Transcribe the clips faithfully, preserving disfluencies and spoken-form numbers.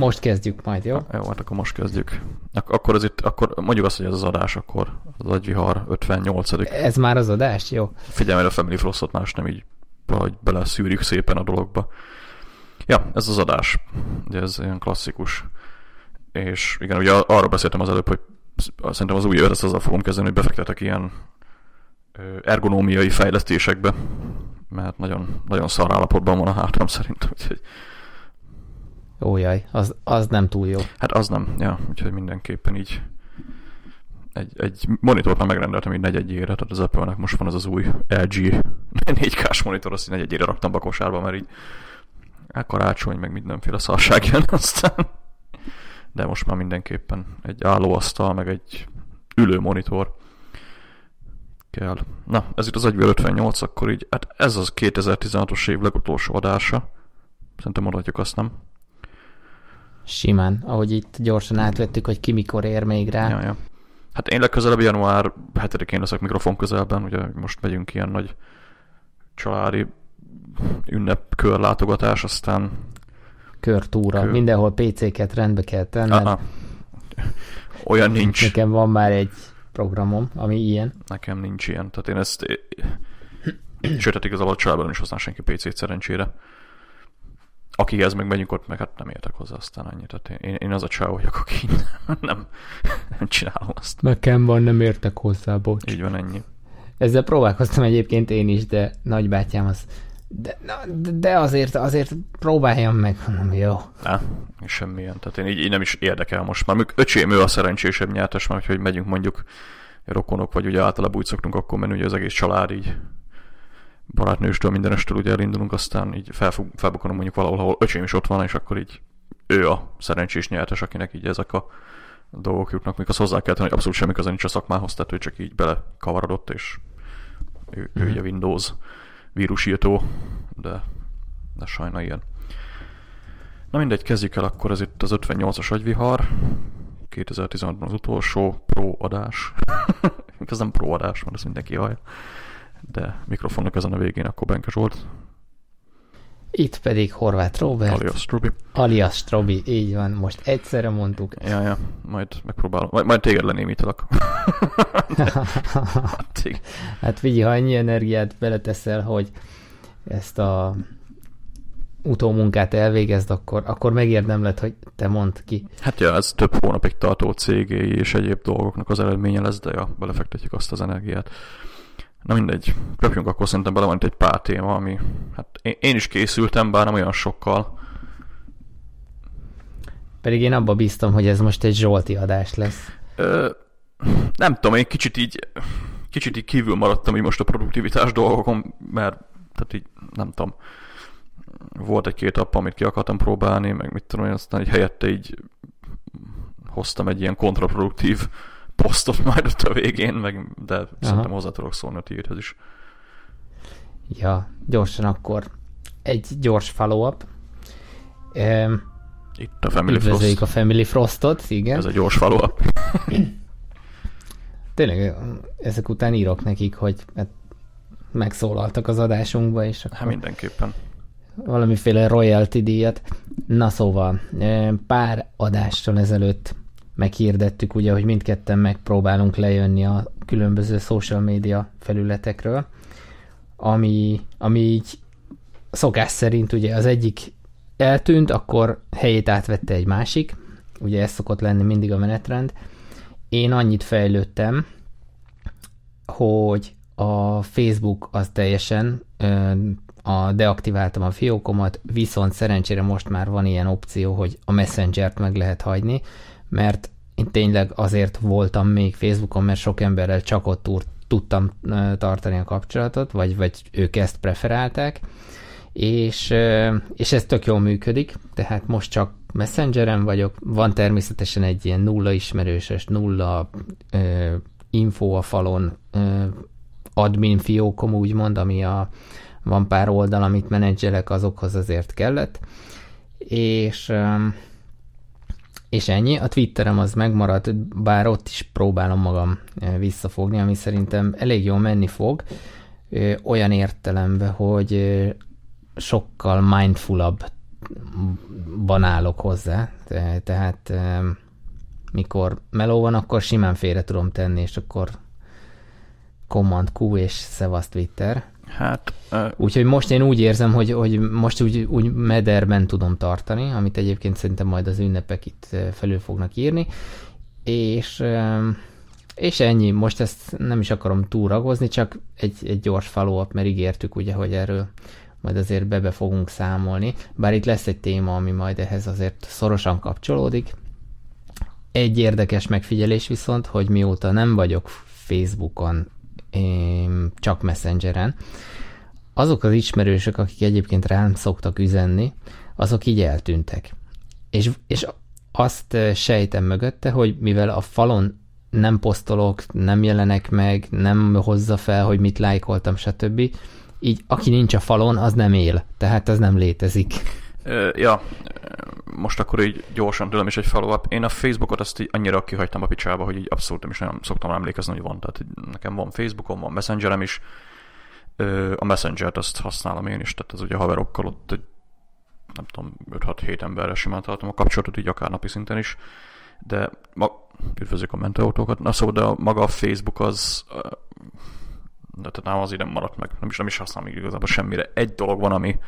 most kezdjük majd, jó? Jó, hát akkor most kezdjük. Ak- akkor, ez itt, akkor mondjuk azt, hogy ez az adás, akkor az agyvihar ötvennyolcadik Ez már az adás? Jó. Figyelj, a Family Flossot más nem így bele szűrjük szépen a dologba. Ja, ez az adás. Ugye ez ilyen klasszikus. És igen, ugye arról beszéltem az előbb, hogy szerintem az új évet ezt azzal fogom kezdeni, hogy befektetek ilyen ergonómiai fejlesztésekbe, mert nagyon, nagyon szar állapotban van a hátam szerint, úgyhogy... Ójaj, az, az nem túl jó. Hát az nem, ja, úgyhogy mindenképpen így egy, egy monitort már megrendeltem így negyedjére, tehát az Apple-nek most van az az új el gé négy kás monitor, azt így negyedjére raktam be a kosárba, mert így karácsony, meg mindenféle szarság jön aztán. De most már mindenképpen egy állóasztal, meg egy ülő monitor kell. Na, ez itt az agyvihar ötvennyolc, akkor így, hát ez az kétezer-tizenhatos év legutolsó adása. Szerintem mondhatjuk azt, nem? Simán, ahogy itt gyorsan átvettük, hogy ki mikor ér még rá. Ja, ja. Hát én legközelebb január hetedikén leszek mikrofon közelben, ugye most megyünk ilyen nagy családi ünnepkör látogatás, aztán... Körtúra, Kör... mindenhol pé cé-ket rendbe kell tenned. Aha. Olyan nincs. Nekem van már egy programom, ami ilyen. Nekem nincs ilyen, tehát én ezt... Sőt, hát igazából a családban nem is használ senki pé cé-t szerencsére. Akihez meg megyünk ott, meg hát nem értek hozzá aztán annyit. Tehát én, én az a csáv vagyok, aki nem, nem, nem csinálom azt. Nekem van, nem értek hozzá, bocs. Így van, ennyi. Ezzel próbálkoztam egyébként én is, de nagybátyám az... De, na, de azért, azért próbáljam meg, hanem jó. Ne, semmilyen. Tehát én így, így nem is érdekel most már. Öcsém ő a szerencsésebb nyertes, mert hogy megyünk mondjuk rokonok, vagy ugye általában úgy szoktunk akkor menni, ugye az egész család így barátnőstől, mindenestől ugye elindulunk, aztán így felfog, felbukonom mondjuk valahol, ahol öcsém is ott van, és akkor így ő a szerencsés nyertes, akinek így ezek a dolgok jutnak, mikor hozzá kell tenni, hogy abszolút semmi köze nincs a szakmához, tehát ő csak így belekavarodott, és ő, ő mm. ugye Windows vírusírtó, de, de sajna ilyen. Na mindegy, kezdjük el akkor, ez itt az ötvennyolcas agyvihar, kétezer-tizenhatban az utolsó pro adás. Ez nem pro adás, mert ez mindenki hallja. De mikrofonnak ezen a végén akkor Benke Zsolt. Itt pedig Horváth Róbert. Alias Strobi. Alias Strobi, így van, most egyszerre mondtuk. Ja, ja, majd megpróbálom. Majd, majd téged lenémítelek. Hát figyelj, ha ennyi energiát beleteszel, hogy ezt a utómunkát elvégezd, akkor, akkor megérdemled, hogy te mondd ki. Hát ja, ez több hónapig tartó cégéi és egyéb dolgoknak az eredménye lesz, de ja, belefektetjük azt az energiát. Na mindegy, köpjünk akkor szerintem bele van itt egy pár téma, ami hát én is készültem, bár nem olyan sokkal. Pedig én abba bíztam, hogy ez most egy Zsolti adás lesz. Ö, nem tudom, én kicsit így, kicsit így kívül maradtam így most a produktivitás dolgokon, mert tehát így nem tudom, volt egy-két app, amit ki akartam próbálni, meg mit tudom én, aztán így helyette így hoztam egy ilyen kontraproduktív posztot majd ott a végén, meg, de aha, szerintem hozzá tudok szólni a tiédhez is. Ja, gyorsan akkor egy gyors follow-up. Ehm, Itt a Family Frost. Üdvözöljük a Family Frostot, igen. Ez a gyors follow-up. Tényleg, ezek után írok nekik, hogy megszólaltak az adásunkba, és akkor... Hát mindenképpen. Valamiféle royalty díjat. Na szóval, pár adással ezelőtt meghirdettük ugye, hogy mindketten megpróbálunk lejönni a különböző social media felületekről, ami, ami így szokás szerint ugye az egyik eltűnt, akkor helyét átvette egy másik, ugye ez szokott lenni mindig a menetrend. Én annyit fejlődtem, hogy a Facebook az teljesen a, deaktiváltam a fiókomat, viszont szerencsére most már van ilyen opció, hogy a Messengert meg lehet hagyni, mert én tényleg azért voltam még Facebookon, mert sok emberrel csak ott úr, tudtam tartani a kapcsolatot, vagy, vagy ők ezt preferálták, és, és ez tök jól működik, tehát most csak Messengeren vagyok, van természetesen egy ilyen nulla ismerőses, nulla ö, info a falon, ö, admin fiókom úgymond, ami a, van pár oldal, amit menedzselek, azokhoz azért kellett, és... Ö, És ennyi, a Twitterem az megmaradt, bár ott is próbálom magam visszafogni, ami szerintem elég jól menni fog, olyan értelemben, hogy sokkal mindfulabb ban állok hozzá, tehát mikor meló van, akkor simán félre tudom tenni, és akkor Command Q és szevasz Twitter. Hát, uh... Úgyhogy most én úgy érzem, hogy, hogy most úgy, úgy mederben tudom tartani, amit egyébként szerintem majd az ünnepek itt felül fognak írni, és, és ennyi. Most ezt nem is akarom túlragozni, csak egy, egy gyors follow-up, mert ígértük ugye, hogy erről majd azért bebe fogunk számolni, bár itt lesz egy téma, ami majd ehhez azért szorosan kapcsolódik. Egy érdekes megfigyelés viszont, hogy mióta nem vagyok Facebookon, csak Messengeren, azok az ismerősök, akik egyébként rám szoktak üzenni, azok így eltűntek. És, és azt sejtem mögötte, hogy mivel a falon nem posztolok, nem jelenek meg, nem hozza fel, hogy mit lájkoltam, stb., így aki nincs a falon, az nem él. Tehát az nem létezik. Ja, most akkor így gyorsan tudom is egy follow-up. Én a Facebookot azt így annyira kihagytam a picsába, hogy így abszolút nem is nagyon szoktam emlékezni, hogy van. Tehát nekem van Facebookom, van Messengerem is. A Messengert azt használom én is, tehát az ugye haverokkal ott nem tudom, öt-hat-hét emberre simán tartom a kapcsolatot, így akár napi szinten is. De ma... üdvözlök a mentőautókat. Na szóval, de maga a Facebook az... de tehát nálam az ide maradt meg, nem is, nem is használom igazából semmire. Egy dolog van, ami,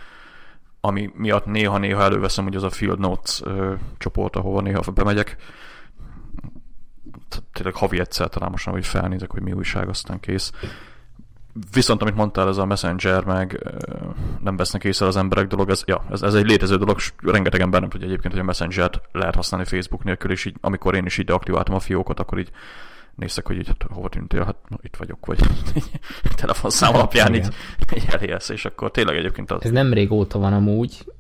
ami miatt néha-néha előveszem, hogy az a Field Notes ö, csoport, ahova néha bemegyek. Tényleg havi egyszer talán most nem, hogy felnézek, hogy mi újság, aztán kész. Viszont amit mondtál, ez a Messenger meg ö, nem vesznek észre az emberek dolog, ez, ja, ez, ez egy létező dolog, rengeteg ember nem tudja egyébként, hogy a Messengert lehet használni Facebook nélkül, és így, amikor én is így aktiváltam a fiókot, akkor így nézzek, hogy így hát, hova tűntél, hát itt vagyok, vagy telefonszám alapján így, így elélsz, és akkor tényleg egyébként az... Ez nem régóta van amúgy,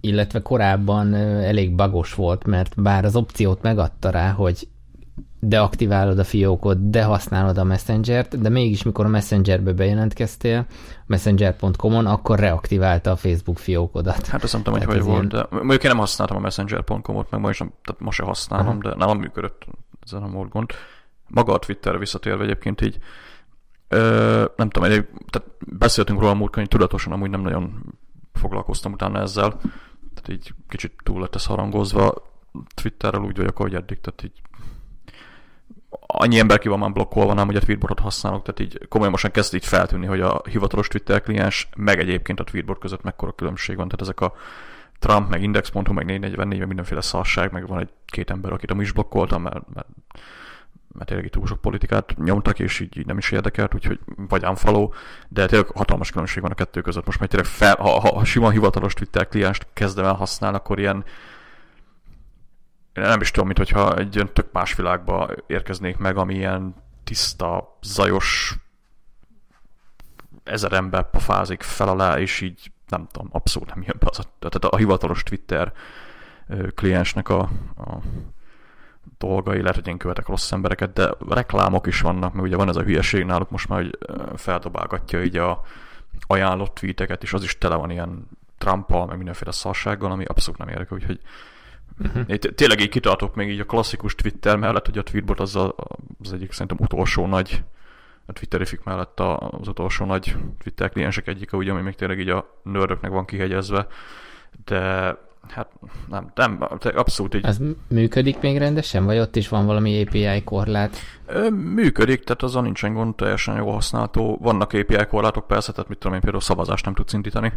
illetve korábban elég bagos volt, mert bár az opciót megadta rá, hogy deaktiválod a fiókot, de használod a Messengert, de mégis mikor a Messengerbe bejelentkeztél, messenger pont com-on, akkor reaktiválta a Facebook fiókodat. Hát azt nem tudom, hogy hogy volt, de mondjuk én nem használtam a messenger pont com-ot, meg most, tehát most se használom, de nálam működött, ezen a volt gond. Maga a Twitterre visszatérve egyébként így, ö, nem tudom, egy, tehát beszéltünk róla a múltkor, hogy tudatosan amúgy nem nagyon foglalkoztam utána ezzel, tehát így kicsit túl lett ez harangozva. Twitterrel úgy vagyok, ahogy eddig, tehát így annyi ember ki van már blokkolva, nem, hogy a tweetbotot használok, tehát így komolyan most kezd így feltűnni, hogy a hivatalos Twitter kliens meg egyébként a tweetbot között mekkora különbség van, tehát ezek a Trump, meg Index pont hu, meg négy negyvennégy, meg mindenféle szarság, meg van egy-két ember, akit amúgy is blokkoltam, mert, mert, mert tényleg túl sok politikát nyomtak, és így, így nem is érdekelt, úgyhogy vagy unfollow, de tényleg hatalmas különbség van a kettő között. Most már tényleg fel, ha, ha, ha sima hivatalos Twitter klienst kezdem el használni, akkor ilyen nem is tudom, mint hogyha egy ilyen tök más világba érkeznék meg, ami ilyen tiszta, zajos, ezer ember pofázik fel alá, és így nem tudom, abszolút nem jön be az a, tehát a hivatalos Twitter kliensnek a, a dolgai, lehet, hogy én követek rossz embereket, de reklámok is vannak, mert ugye van ez a hülyeség náluk most már, hogy feldobálgatja így a ajánlott tweeteket, és az is tele van ilyen Trumpal, meg mindenféle szarsággal, ami abszolút nem érdekel, úgyhogy én tényleg így kitartok még így a klasszikus Twitter mellett, hogy a tweetbot az, a, az egyik szerintem utolsó nagy, a Twitterific mellett az utolsó nagy Twitter kliensek egyike, ugye, ami még tényleg így a nerdöknek van kihegyezve, de hát nem, nem abszolút így... Ez működik még rendesen, vagy ott is van valami á pé i korlát? Működik, tehát azon nincsen gond, teljesen jól használható. Vannak á pé i korlátok persze, tehát mit tudom én, például szavazást nem tudsz indítani.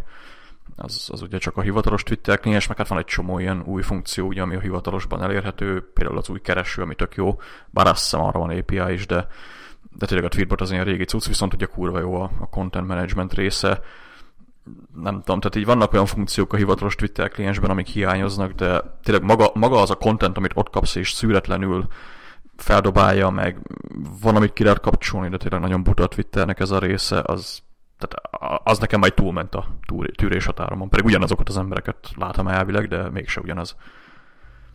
Az, az ugye csak a hivatalos Twitter kliens, meg hát van egy csomó ilyen új funkció, ugye, ami a hivatalosban elérhető, például az új kereső, ami tök jó, bár azt hiszem arra van á pé i is, de de tényleg a tweetbot az ilyen régi cucc, viszont ugye kurva jó a, a content management része. Nem tudom, tehát így vannak olyan funkciók a hivatalos Twitter kliensben, amik hiányoznak, de tényleg maga, maga az a content, amit ott kapsz, és szűretlenül feldobálja, meg van, amit ki lehet kapcsolni, de tényleg nagyon buta a Twitternek ez a része, az, tehát az nekem majd túlment a túr, tűrés határomon, pedig ugyanazokat az embereket látom elvileg, de mégse ugyanaz.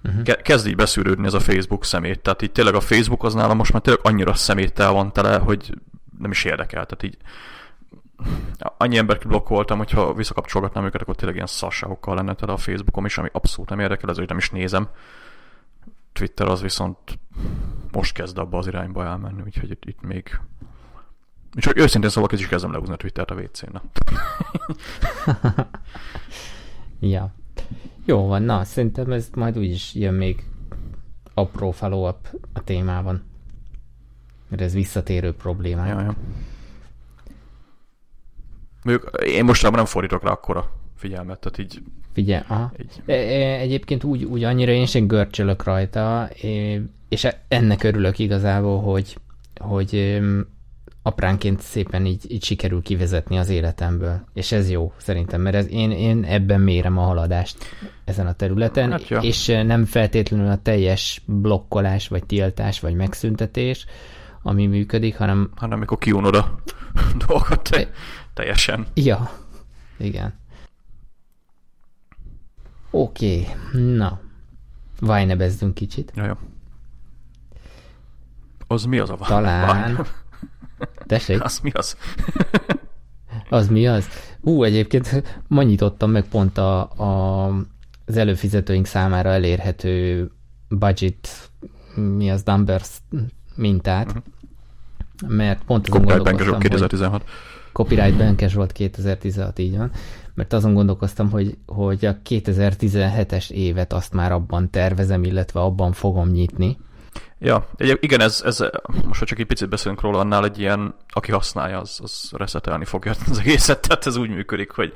Uh-huh. Kezd így beszűrődni ez a Facebook szemét, tehát így tényleg a Facebook az nálam most már tényleg annyira szeméttel van tele, hogy nem is érdekel, tehát így annyi embert blokkoltam, hogyha visszakapcsolgatnám őket, akkor tényleg ilyen szarságokkal lenne tele a Facebookom is, ami abszolút nem érdekel, ezért nem is nézem. Twitter az viszont most kezd abba az irányba elmenni, úgyhogy itt, itt még... Úgyhogy őszintén szóval kicsit kezdem lehúzni a Twittert a vé cén-nál. Ja, Jó van, na, szerintem ez majd úgyis jön még apró follow-up a témában. Mert ez visszatérő probléma. Jaj, jaj. Mondjuk én mostanában nem fordítok rá akkora figyelmet, tehát így... Figyelj, aha. Így. Egyébként úgy, úgy annyira én sem görcsölök rajta, és ennek örülök igazából, hogy, hogy apránként szépen így, így sikerül kivezetni az életemből. És ez jó szerintem, mert ez, én, én ebben mérem a haladást ezen a területen, hát, ja. És nem feltétlenül a teljes blokkolás, vagy tiltás, vagy megszüntetés, ami működik, hanem... Hanem amikor kijúnod a dolgot te, teljesen. Ja, igen. Oké, okay. Na. Vine-ebezzünk kicsit. Ja, ja. Az mi az a Vine? Talán... Tessék? Az mi az? Az mi az? Hú, egyébként ma nyitottam meg pont a, a, az előfizetőink számára elérhető budget, mi az, numbers mintát, uh-huh. Mert pont azon Copyright gondolkoztam, kétezer-tizenhat. Copyright Benke Zsolt kétezer-tizenhat, így van. Mert azon gondolkoztam, hogy, hogy a kétezer-tizenhetes évet azt már abban tervezem, illetve abban fogom nyitni. Ja, igen, ez, ez most, ha csak egy picit beszélünk róla, annál egy ilyen, aki használja, az, az reszetelni fogja az egészet, tehát ez úgy működik, hogy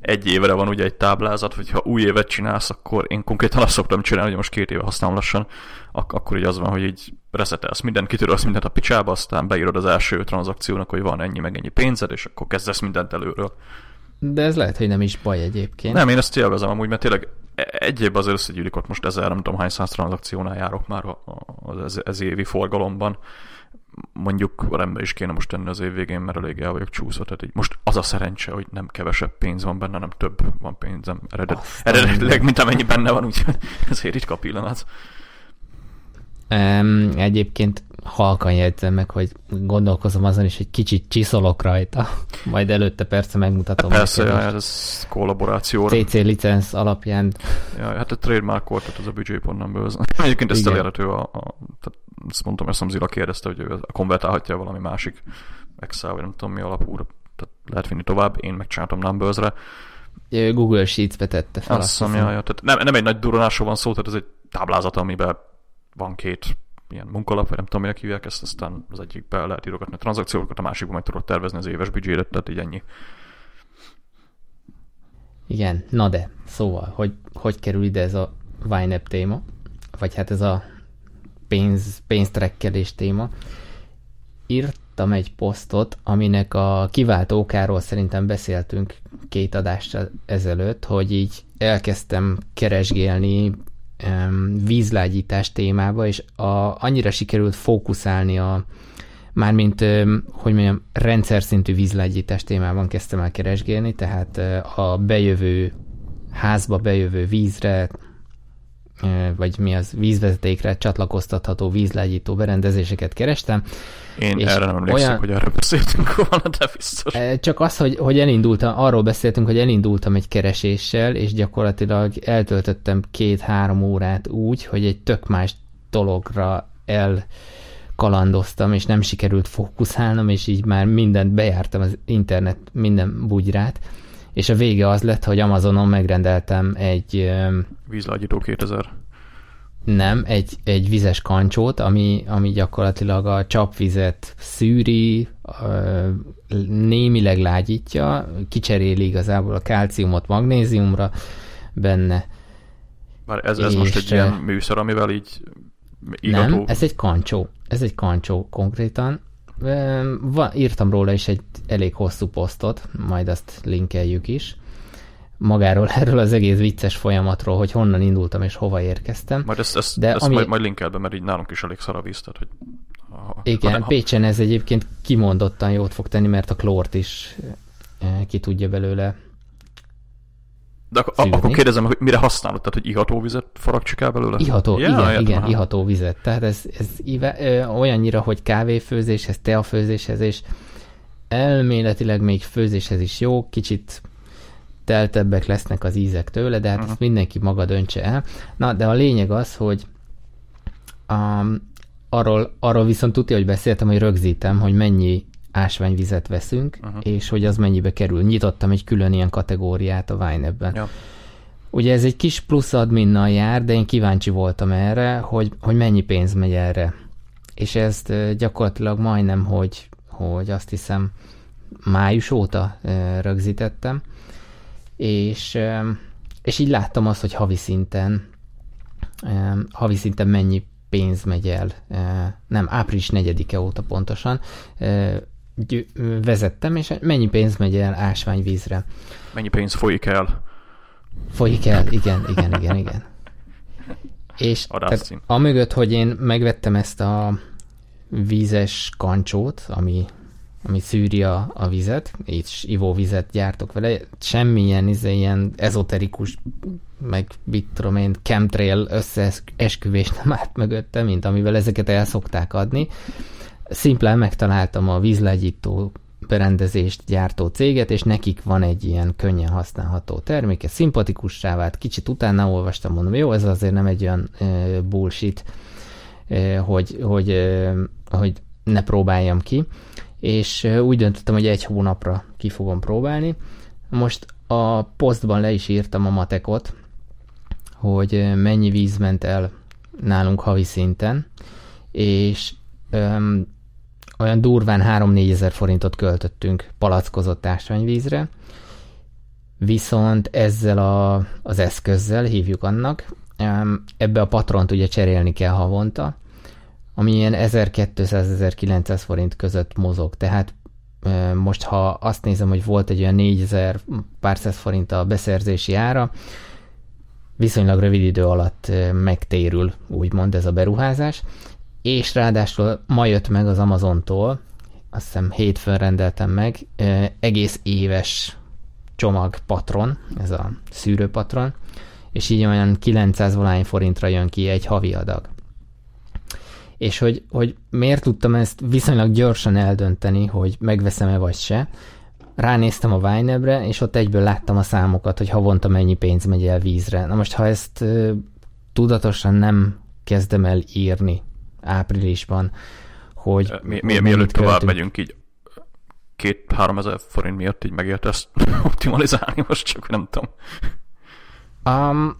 egy évre van ugye egy táblázat, hogy ha új évet csinálsz, akkor én konkrétan azt szoktam csinálni, hogy most két éve használom lassan, ak- akkor így az van, hogy így reszetelsz mindent, kitörölsz mindent a picsába, aztán beírod az első tranzakciónak, hogy van ennyi meg ennyi pénzed, és akkor kezdesz mindent előről. De ez lehet, hogy nem is baj egyébként. Nem, én ezt élvezem amúgy, mert tényleg egy évben azért összegyűlik ott most ezer, nem tudom hány száz tranzakciónál járok már az ez évi forgalomban. Mondjuk rendben is kéne most tenni az év végén, mert elég el vagyok csúszva. Tehát így most az a szerencse, hogy nem kevesebb pénz van benne, nem több van pénzem eredet, eredetileg, mint amennyi benne van, úgyhogy ezért ritka pillanat. Um, egyébként halkan jegyzem meg, hogy gondolkozom azon is, hogy kicsit csiszolok rajta. Majd előtte persze megmutatom. Persze, jaj, ez kollaborációra. cé cé licenc alapján. Jaj, hát a trademark volt, tehát az a büdzsé pont nem bőz. Egyébként ezt elérhető, a, a, tehát ezt mondtam, ezt Szomzila kérdezte, hogy ő konvertálhatja valami másik Excel, vagy nem tudom mi alapúra. Tehát lehet vinni tovább, én megcsináltam Numbers-re. Google Sheets-be tette fel. Azt hiszem, jaj, tehát nem, nem egy nagy durranásról van szó, tehát ez egy táblázat, amiben van két ilyen munkalap, vagy nem tudom, minek hívják ezt, aztán az egyikbe lehet írogatni a tranzakciókat, a másikban meg tudod tervezni az éves büdzsédet, tehát így ennyi. Igen, na de, szóval, hogy, hogy kerül ide ez a YNAB téma, vagy hát ez a pénz, pénztrekkelés téma. Írtam egy posztot, aminek a kiváltó okáról szerintem beszéltünk két adással ezelőtt, hogy így elkezdtem keresgélni vízlágyítás témába, és a, annyira sikerült fókuszálni a, mármint, hogy mondjam, rendszer szintű vízlágyítás témában kezdtem el keresgélni, tehát a bejövő, házba bejövő vízre, vagy mi az, vízvezetékre csatlakoztatható vízlágyító berendezéseket kerestem. Én és erre nem emlékszem, olyan... hogy arra beszéltünk volna, de biztos. Csak az, hogy, hogy elindultam, arról beszéltünk, hogy elindultam egy kereséssel, és gyakorlatilag eltöltöttem két-három órát úgy, hogy egy tök más dologra elkalandoztam, és nem sikerült fókuszálnom, és így már mindent bejártam az internet, minden bugyrát. És a vége az lett, hogy Amazonon megrendeltem egy... Vízlágyító kétezer. Nem, egy, egy vizes kancsót, ami, ami gyakorlatilag a csapvizet szűri, némileg lágyítja, kicseréli igazából a kálciumot magnéziumra benne. Már ez, ez most egy ilyen műszer, amivel így... Igató... Nem, ez egy kancsó. Ez egy kancsó konkrétan. Írtam róla is egy elég hosszú posztot, majd azt linkeljük is. Magáról, erről az egész vicces folyamatról, hogy honnan indultam és hova érkeztem. Majd ezt, ezt, de ezt ami... majd, majd linkelbe, mert így nálunk is elég szar a víz, tehát, hogy... Ha, igen, hanem, ha... Pécsen ez egyébként kimondottan jót fog tenni, mert a klórt is ki tudja belőle. De ak- akkor kérdezem, hogy mire használod? Tehát, hogy iható vizet faragcsi kell belőle? Iható, yeah, igen, ját, igen, iható vizet. Tehát ez, ez ive, ö, olyannyira, hogy kávéfőzéshez, teafőzéshez, és elméletileg még főzéshez is jó, kicsit teltebbek lesznek az ízek tőle, de hát uh-huh. Ezt mindenki maga döntse el. Na, de a lényeg az, hogy um, arról, arról viszont tudja, hogy beszéltem, hogy rögzítem, hogy mennyi ásványvizet veszünk, uh-huh. És hogy az mennyibe kerül. Nyitottam egy külön ilyen kategóriát a YNAB-ben. Ja. Ugye ez egy kis plusz adminnal jár, de én kíváncsi voltam erre, hogy, hogy mennyi pénz megy erre. És ezt gyakorlatilag majdnem, hogy, hogy azt hiszem május óta rögzítettem, és, és így láttam azt, hogy havi szinten, havi szinten mennyi pénz megy el, nem, április negyedike óta pontosan vezettem, és mennyi pénz megy el ásványvízre. Mennyi pénz folyik el. Folyik el, igen, igen, igen, igen. És tehát, amögött, hogy én megvettem ezt a vízes kancsót, ami, ami szűri a, a vizet, és ivóvizet gyártok vele, semmilyen izé, ilyen ezoterikus, meg mit tudom én, chemtrail összeesküvés nem állt mögöttem, mint amivel ezeket el szokták adni. Szimplán megtaláltam a vízlágyító berendezést gyártó céget, és nekik van egy ilyen könnyen használható terméke, szimpatikussá vált, kicsit utána olvastam, mondom, jó, ez azért nem egy olyan e, bullshit, e, hogy, hogy, e, hogy ne próbáljam ki, és e, úgy döntöttem, hogy egy hónapra ki fogom próbálni. Most a posztban le is írtam a matekot, hogy mennyi víz ment el nálunk havi szinten, és e, olyan durván három-négyezer forintot költöttünk palackozott ásványvízre, viszont ezzel a, az eszközzel, hívjuk annak, ebbe a patront ugye cserélni kell havonta, ami ilyen ezerkétszáz-ezerkilencszáz forint között mozog, tehát most ha azt nézem, hogy volt egy olyan négyezer pár száz forint a beszerzési ára, viszonylag rövid idő alatt megtérül, úgymond ez a beruházás, és ráadásul ma jött meg az Amazontól, azt hiszem hétfőn rendeltem meg, egész éves csomag patron, ez a szűrőpatron, és így olyan kilencszáz-valány forintra jön ki egy havi adag. És hogy, hogy miért tudtam ezt viszonylag gyorsan eldönteni, hogy megveszem-e vagy se, ránéztem a YNAB-re, és ott egyből láttam a számokat, hogy havonta mennyi pénz megy el vízre. Na most, ha ezt tudatosan nem kezdem el írni áprilisban, hogy... Mi, mi, mielőtt tovább megyünk, így két-három ezer forint miatt így megért ezt optimalizálni, most csak nem tudom. Um,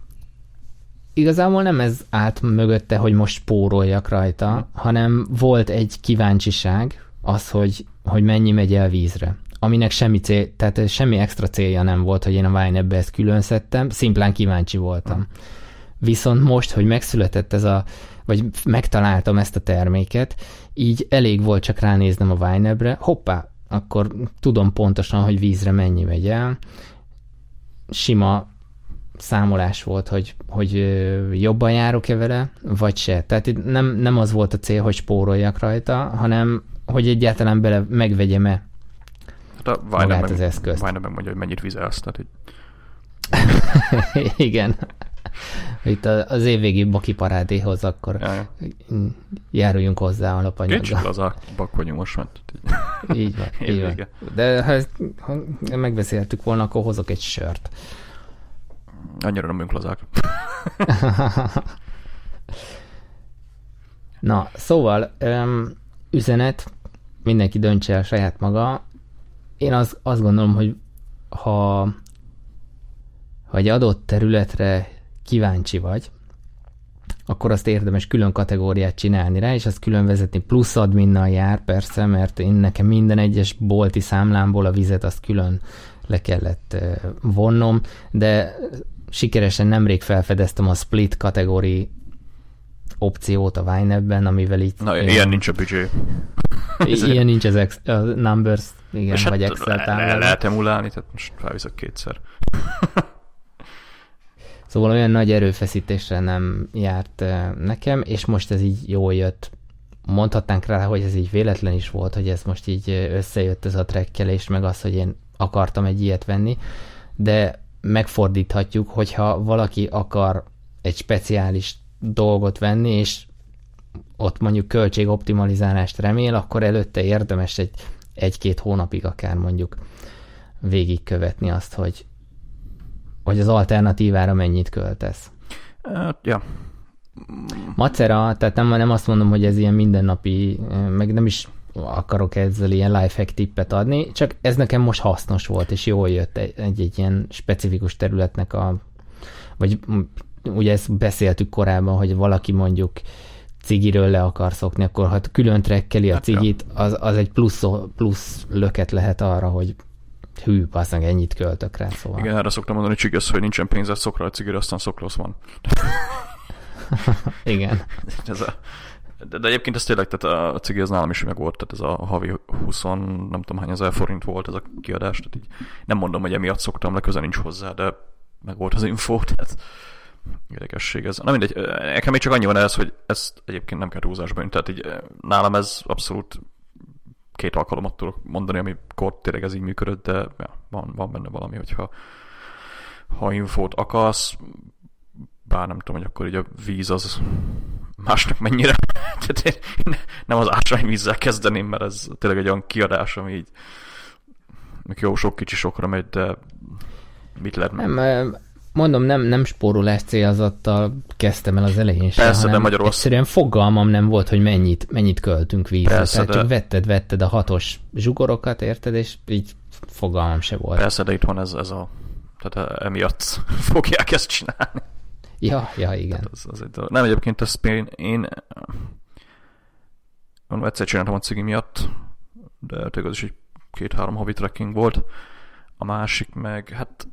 igazából nem ez állt mögötte, hogy most spóroljak rajta, hanem volt egy kíváncsiság, az, hogy, hogy mennyi megy el vízre. Aminek semmi cél, tehát semmi extra célja nem volt, hogy én a YNAB-be ezt külön szedtem, szimplán kíváncsi voltam. Viszont most, hogy megszületett ez a vagy megtaláltam ezt a terméket, így elég volt csak ránéznem a YNAB-re, hoppá, akkor tudom pontosan, hogy vízre mennyi megy el. Sima számolás volt, hogy, hogy jobban járok-e vele, vagy se. Tehát itt nem, nem az volt a cél, hogy spóroljak rajta, hanem hogy egyáltalán bele megvegyem-e hát magát meg, az eszközt. A YNAB megmondja, hogy mennyit vizelsz. Tehát így... Igen. Itt az évvégi baki parádéhoz akkor Jaj. járuljunk hozzá alapanyaggal. Kicsit az a bakonyú most van. Így van, így van. De ha, ha megbeszéltük volna, akkor hozok egy sört. Annyira nem vagyunk lazák. Na, szóval üzenet, mindenki döntse el saját maga. Én az, azt gondolom, hogy ha ha egy adott területre kíváncsi vagy, akkor azt érdemes külön kategóriát csinálni rá, és azt külön vezetni, plusz adminnal jár persze, mert én nekem minden egyes bolti számlámból a vizet azt külön le kellett vonnom, de sikeresen nemrég felfedeztem a split kategóri opciót a YNAB-ben, amivel így... Na, ilyen jön. Nincs a büdzsé. Ilyen nincs az ex- a Numbers, igen, és vagy hát Excel táblában. Le- lehet emulálni, tehát most felviszok kétszer. Szóval olyan nagy erőfeszítésre nem járt nekem, és most ez így jól jött. Mondhatnánk rá, hogy ez így véletlen is volt, hogy ez most így összejött ez a trekkelés, meg az, hogy én akartam egy ilyet venni, de megfordíthatjuk, hogyha valaki akar egy speciális dolgot venni, és ott mondjuk költségoptimalizálást remél, akkor előtte érdemes egy, egy-két hónapig akár mondjuk végigkövetni azt, hogy hogy az alternatívára mennyit költesz. Uh, yeah. Macera, tehát nem, nem azt mondom, hogy ez ilyen mindennapi, meg nem is akarok ezzel ilyen lifehack tippet adni, csak ez nekem most hasznos volt, és jól jött egy-egy ilyen specifikus területnek a, vagy ugye ezt beszéltük korábban, hogy valaki mondjuk cigiről le akar szokni, akkor ha külön trekkeli a cigit, az, az egy plusz, plusz löket lehet arra, hogy hű, aztán ennyit költök rá, szóval. Igen, erre szoktam mondani, hogy csigesz, hogy nincsen pénzed szokra, a cigire aztán szokrosz van. Igen. Ez a, de, de egyébként ez tényleg, tehát a cigi az nálam is megvolt, tehát ez a havi húsz, nem tudom hány ezer forint volt ez a kiadás, tehát így nem mondom, hogy emiatt szoktam le, közel nincs hozzá, de meg volt az infó, tehát érdekesség ez. Na mindegy, nekem még csak annyi van ez, hogy ezt egyébként nem kell túlzásba jönni, tehát így nálam ez abszolút két alkalomat tudok mondani, amikor tényleg ez így működött, de ja, van, van benne valami, hogyha ha infót akarsz, bár nem tudom, hogy akkor így a víz az másnak mennyire. Tehát nem az ásványvízzel kezdeném, mert ez tényleg egy olyan kiadás, ami így jó sok kicsi sokra megy, de mit lehet meg? Nem, mondom, nem, nem spórolás célzattal kezdtem el az elején sem, persze, hanem de Magyarország... egyszerűen fogalmam nem volt, hogy mennyit, mennyit költünk vízre. Persze, tehát de... csak vetted, vetted a hatos zsugorokat, érted, és így fogalmam se volt. Persze, de itthon ez, ez a... Tehát emiatt fogják ezt csinálni. Ja, ja, igen. Az, az egy nem, egyébként ezt én, én egyszer csináltam a cigi miatt, de tényleg az is egy két-három havi trekking volt. A másik meg, hát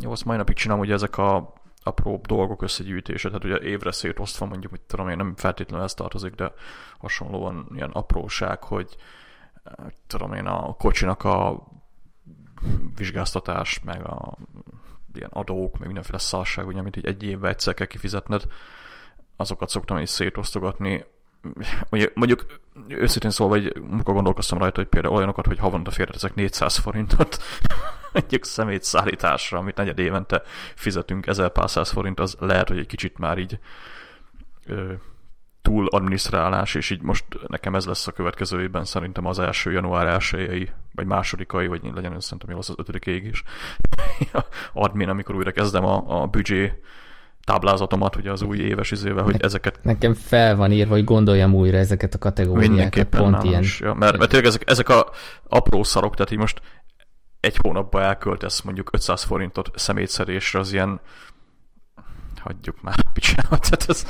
jó, azt mai napig csinálom, ugye ezek a apróbb dolgok összegyűjtése, tehát ugye évre szétosztva mondjuk, hogy tudom én, nem feltétlenül ez tartozik, de hasonlóan ilyen apróság, hogy tudom én, a kocsinak a vizsgáztatás, meg a ilyen adók, meg mindenféle szarság, ugye, amit így egy évben egyszer kell kifizetned, azokat szoktam is szétosztogatni. Mondjuk őszintén szólva, amikor gondolkoztam rajta, hogy például olyanokat, hogy havonta félreteszek négyszáz forintot, mondjuk szemétszállításra, amit negyed évente fizetünk, ezerpárszáz forint, az lehet, hogy egy kicsit már így ö, túl adminisztrálás, és így most nekem ez lesz a következő évben szerintem az első január elsőjei, vagy másodikai, vagy legyen szerintem jól az az ötödikéig is admin, amikor újra kezdem a, a büdzsé táblázatomat, ugye az új éves izével, hogy ne, ezeket... Nekem fel van írva, hogy gondoljam újra ezeket a kategóriákat. Mindenképpen pont ilyen. Is, ja, mert, mert tényleg ezek, ezek a apró szarok, tehát így most egy hónapban elköltesz mondjuk ötszáz forintot szemétszedésre, az ilyen hagyjuk már picsába, tehát ez...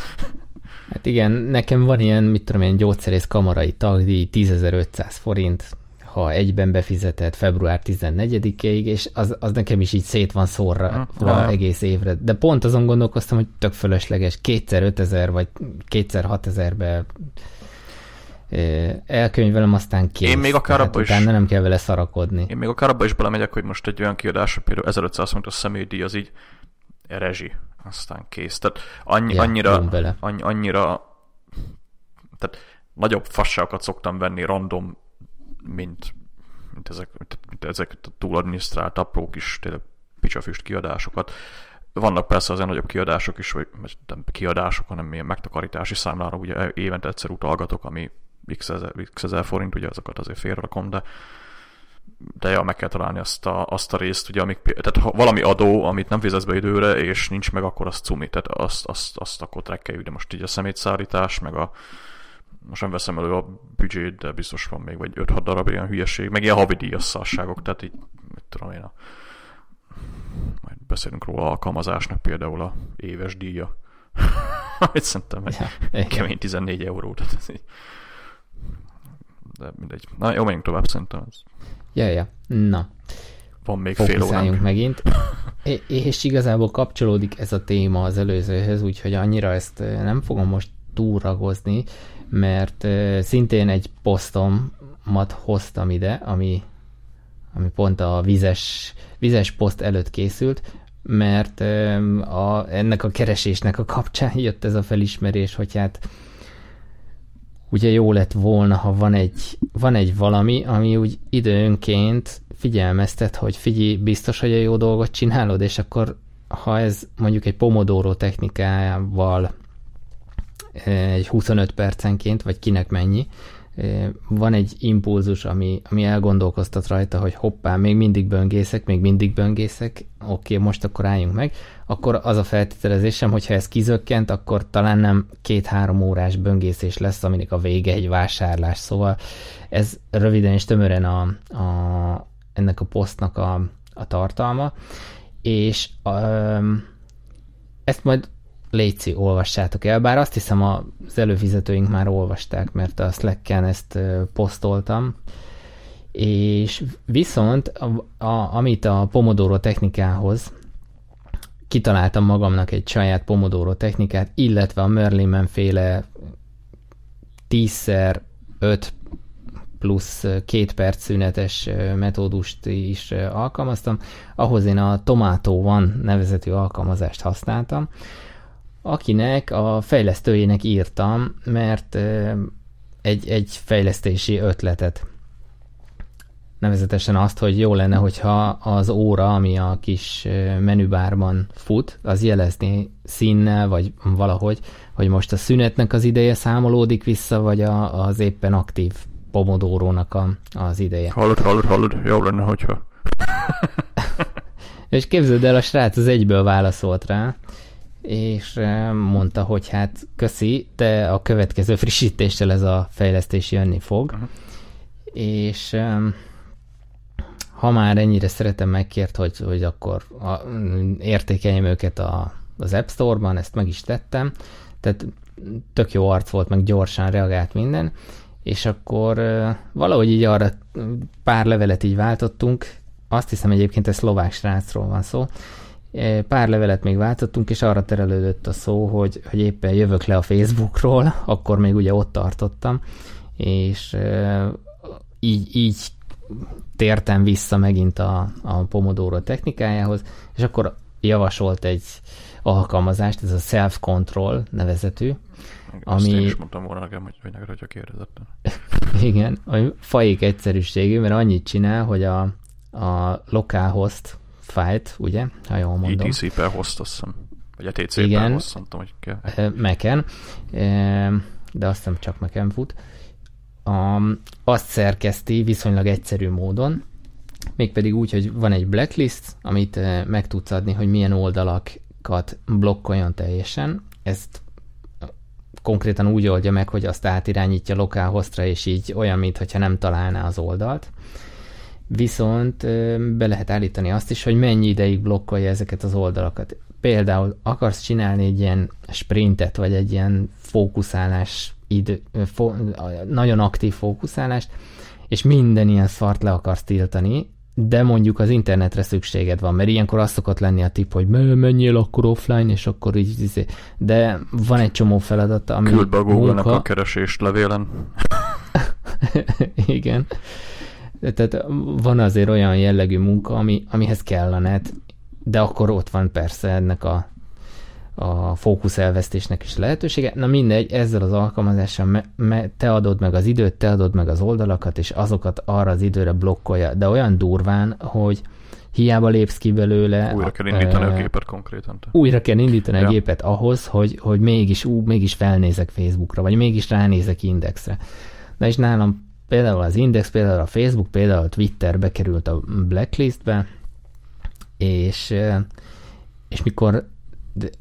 Hát igen, nekem van ilyen, mit tudom én, gyógyszerész kamarai tagdíj, tízezer-ötszáz forint, ha egyben befizetett február tizennegyedikéig, és az, az nekem is így szét van szórva ja, egész évre. De pont azon gondolkoztam, hogy tök fölösleges, kétszer ötezer, vagy kétszer hatezerbe elkönyvelem, aztán kész. Én még akár abba is... Utána nem kell vele szarakodni. Én még akár abba is belemegyek, hogy most egy olyan kiadás, például ezerötszáz forint a személydíj, az így rezsi, aztán kész. Tehát annyi, ja, annyira, annyi, annyira tehát nagyobb fasságokat szoktam venni random, mint, mint ezek, mint ezek túladminisztrált apró kis tényleg picsafüst kiadásokat. Vannak persze az ilyen nagyobb kiadások is, vagy nem kiadások, hanem ilyen megtakarítási számlára, ugye évente egyszer utalgatok, ami x ezer, x ezer forint, ugye azokat azért félrerakom, de de ja, meg kell találni azt a, azt a részt, ugye, amik, tehát ha valami adó, amit nem fizetsz be időre, és nincs meg, akkor azt cumi, tehát azt, azt, azt akkor trekkeljük, de most így a szemétszállítás, meg a most nem veszem elő a büdzsét, de biztos van még, vagy öt-hat darab ilyen hülyeség, meg ilyen havidíjas szarságok, tehát így, mit tudom én, a, majd beszélünk róla alkalmazásnak például a éves díja, amit szerintem ja, kemény tizennégy euró, tehát így, de mindegy. Na, jó, menjünk tovább, szerintem ez. Ja, ja. Na. Van még fél óránk. megint. É- és igazából kapcsolódik ez a téma az előzőhöz, úgyhogy annyira ezt nem fogom most túlragozni, mert szintén egy posztomat hoztam ide, ami, ami pont a vizes, vizes poszt előtt készült, mert a, ennek a keresésnek a kapcsán jött ez a felismerés, hogy hát ugye jó lett volna, ha van egy, van egy valami, ami úgy időnként figyelmeztet, hogy figyelj, biztos, hogy a jó dolgot csinálod, és akkor ha ez mondjuk egy pomodoro technikával egy huszonöt percenként, vagy kinek mennyi, van egy impulzus, ami, ami elgondolkoztat rajta, hogy hoppá, még mindig böngészek, még mindig böngészek, oké, most akkor álljunk meg, akkor az a feltételezésem, hogyha ez kizökkent, akkor talán nem két-három órás böngészés lesz, aminek a vége egy vásárlás, szóval ez röviden és tömören a, a, ennek a posztnak a, a tartalma, és a, Ezt majd léci, olvassátok el, bár azt hiszem az előfizetőink már olvasták, mert a Slacken ezt posztoltam. És viszont a, a, amit a Pomodoro technikához kitaláltam magamnak egy saját Pomodoro technikát, illetve a Merlin-ben féle tízszer öt plusz két perc szünetes metódust is alkalmaztam, ahhoz én a Tomato One nevezetű alkalmazást használtam, akinek a fejlesztőjének írtam, mert egy, egy fejlesztési ötletet. Nevezetesen azt, hogy jó lenne, hogyha az óra, ami a kis menübárban fut, az jelezni színnel, vagy valahogy, hogy most a szünetnek az ideje számolódik vissza, vagy a, az éppen aktív Pomodorónak a, az ideje. Hallod, hallod, hallod, jó lenne, hogyha. És képzeld el, a srác az egyből válaszolt rá, és mondta, hogy hát köszi, de a következő frissítéssel ez a fejlesztés jönni fog. Uh-huh. És ha már ennyire szeretem, megkért, hogy, hogy akkor a, értékeljem őket a, az App Store-ban, ezt meg is tettem, tehát tök jó arc volt, meg gyorsan reagált minden, és akkor valahogy így arra pár levelet így váltottunk, azt hiszem egyébként a szlovák srácról van szó, pár levelet még váltottunk, és arra terelődött a szó, hogy, hogy éppen jövök le a Facebookról, akkor még ugye ott tartottam, és így, így tértem vissza megint a, a Pomodoro technikájához, és akkor javasolt egy alkalmazást, ez a self-control nevezetű, ami... Azt én is mondtam volna nekem, hogy, hogy neked, hogyha kérdezettem. Igen, ami faik egyszerűségű, mert annyit csinál, hogy a, a local host fájt, ugye? Ha jól mondom. í dé cé-pel host, azt hiszem. Vagy a té cé-pel host, mondtam, hogy kell. Mac-en, de azt hiszem csak Mac-en fut. A, azt szerkeszti viszonylag egyszerű módon, mégpedig úgy, hogy van egy blacklist, amit meg tudsz adni, hogy milyen oldalakat blokkoljon teljesen. Ezt konkrétan úgy oldja meg, hogy azt átirányítja lokál hostra, és így olyan, mintha nem találná az oldalt. Viszont be lehet állítani azt is, hogy mennyi ideig blokkolja ezeket az oldalakat. Például akarsz csinálni egy ilyen sprintet, vagy egy ilyen fókuszálás idő, fó, nagyon aktív fókuszálást, és minden ilyen szart le akarsz tiltani, de mondjuk az internetre szükséged van, mert ilyenkor az szokott lenni a tipp, hogy menjél akkor offline, és akkor így, de van egy csomó feladata, ami küld be a Google-nek munka... a keresést levélen. Igen. Tehát van azért olyan jellegű munka, ami, amihez kell a net, de akkor ott van persze ennek a a fókusz-elvesztésnek is lehetősége. Na mindegy, ezzel az alkalmazással me- me- te adod meg az időt, te adod meg az oldalakat, és azokat arra az időre blokkolja. De olyan durván, hogy hiába lépsz ki belőle... Újra kell indítani a gépet konkrétan. Újra kell indítani ja. a gépet ahhoz, hogy, hogy mégis, ú, mégis felnézek Facebookra, vagy mégis ránézek Indexre. Na és nálam például az Index, például a Facebook, például a Twitter bekerült a blacklistbe, és, és mikor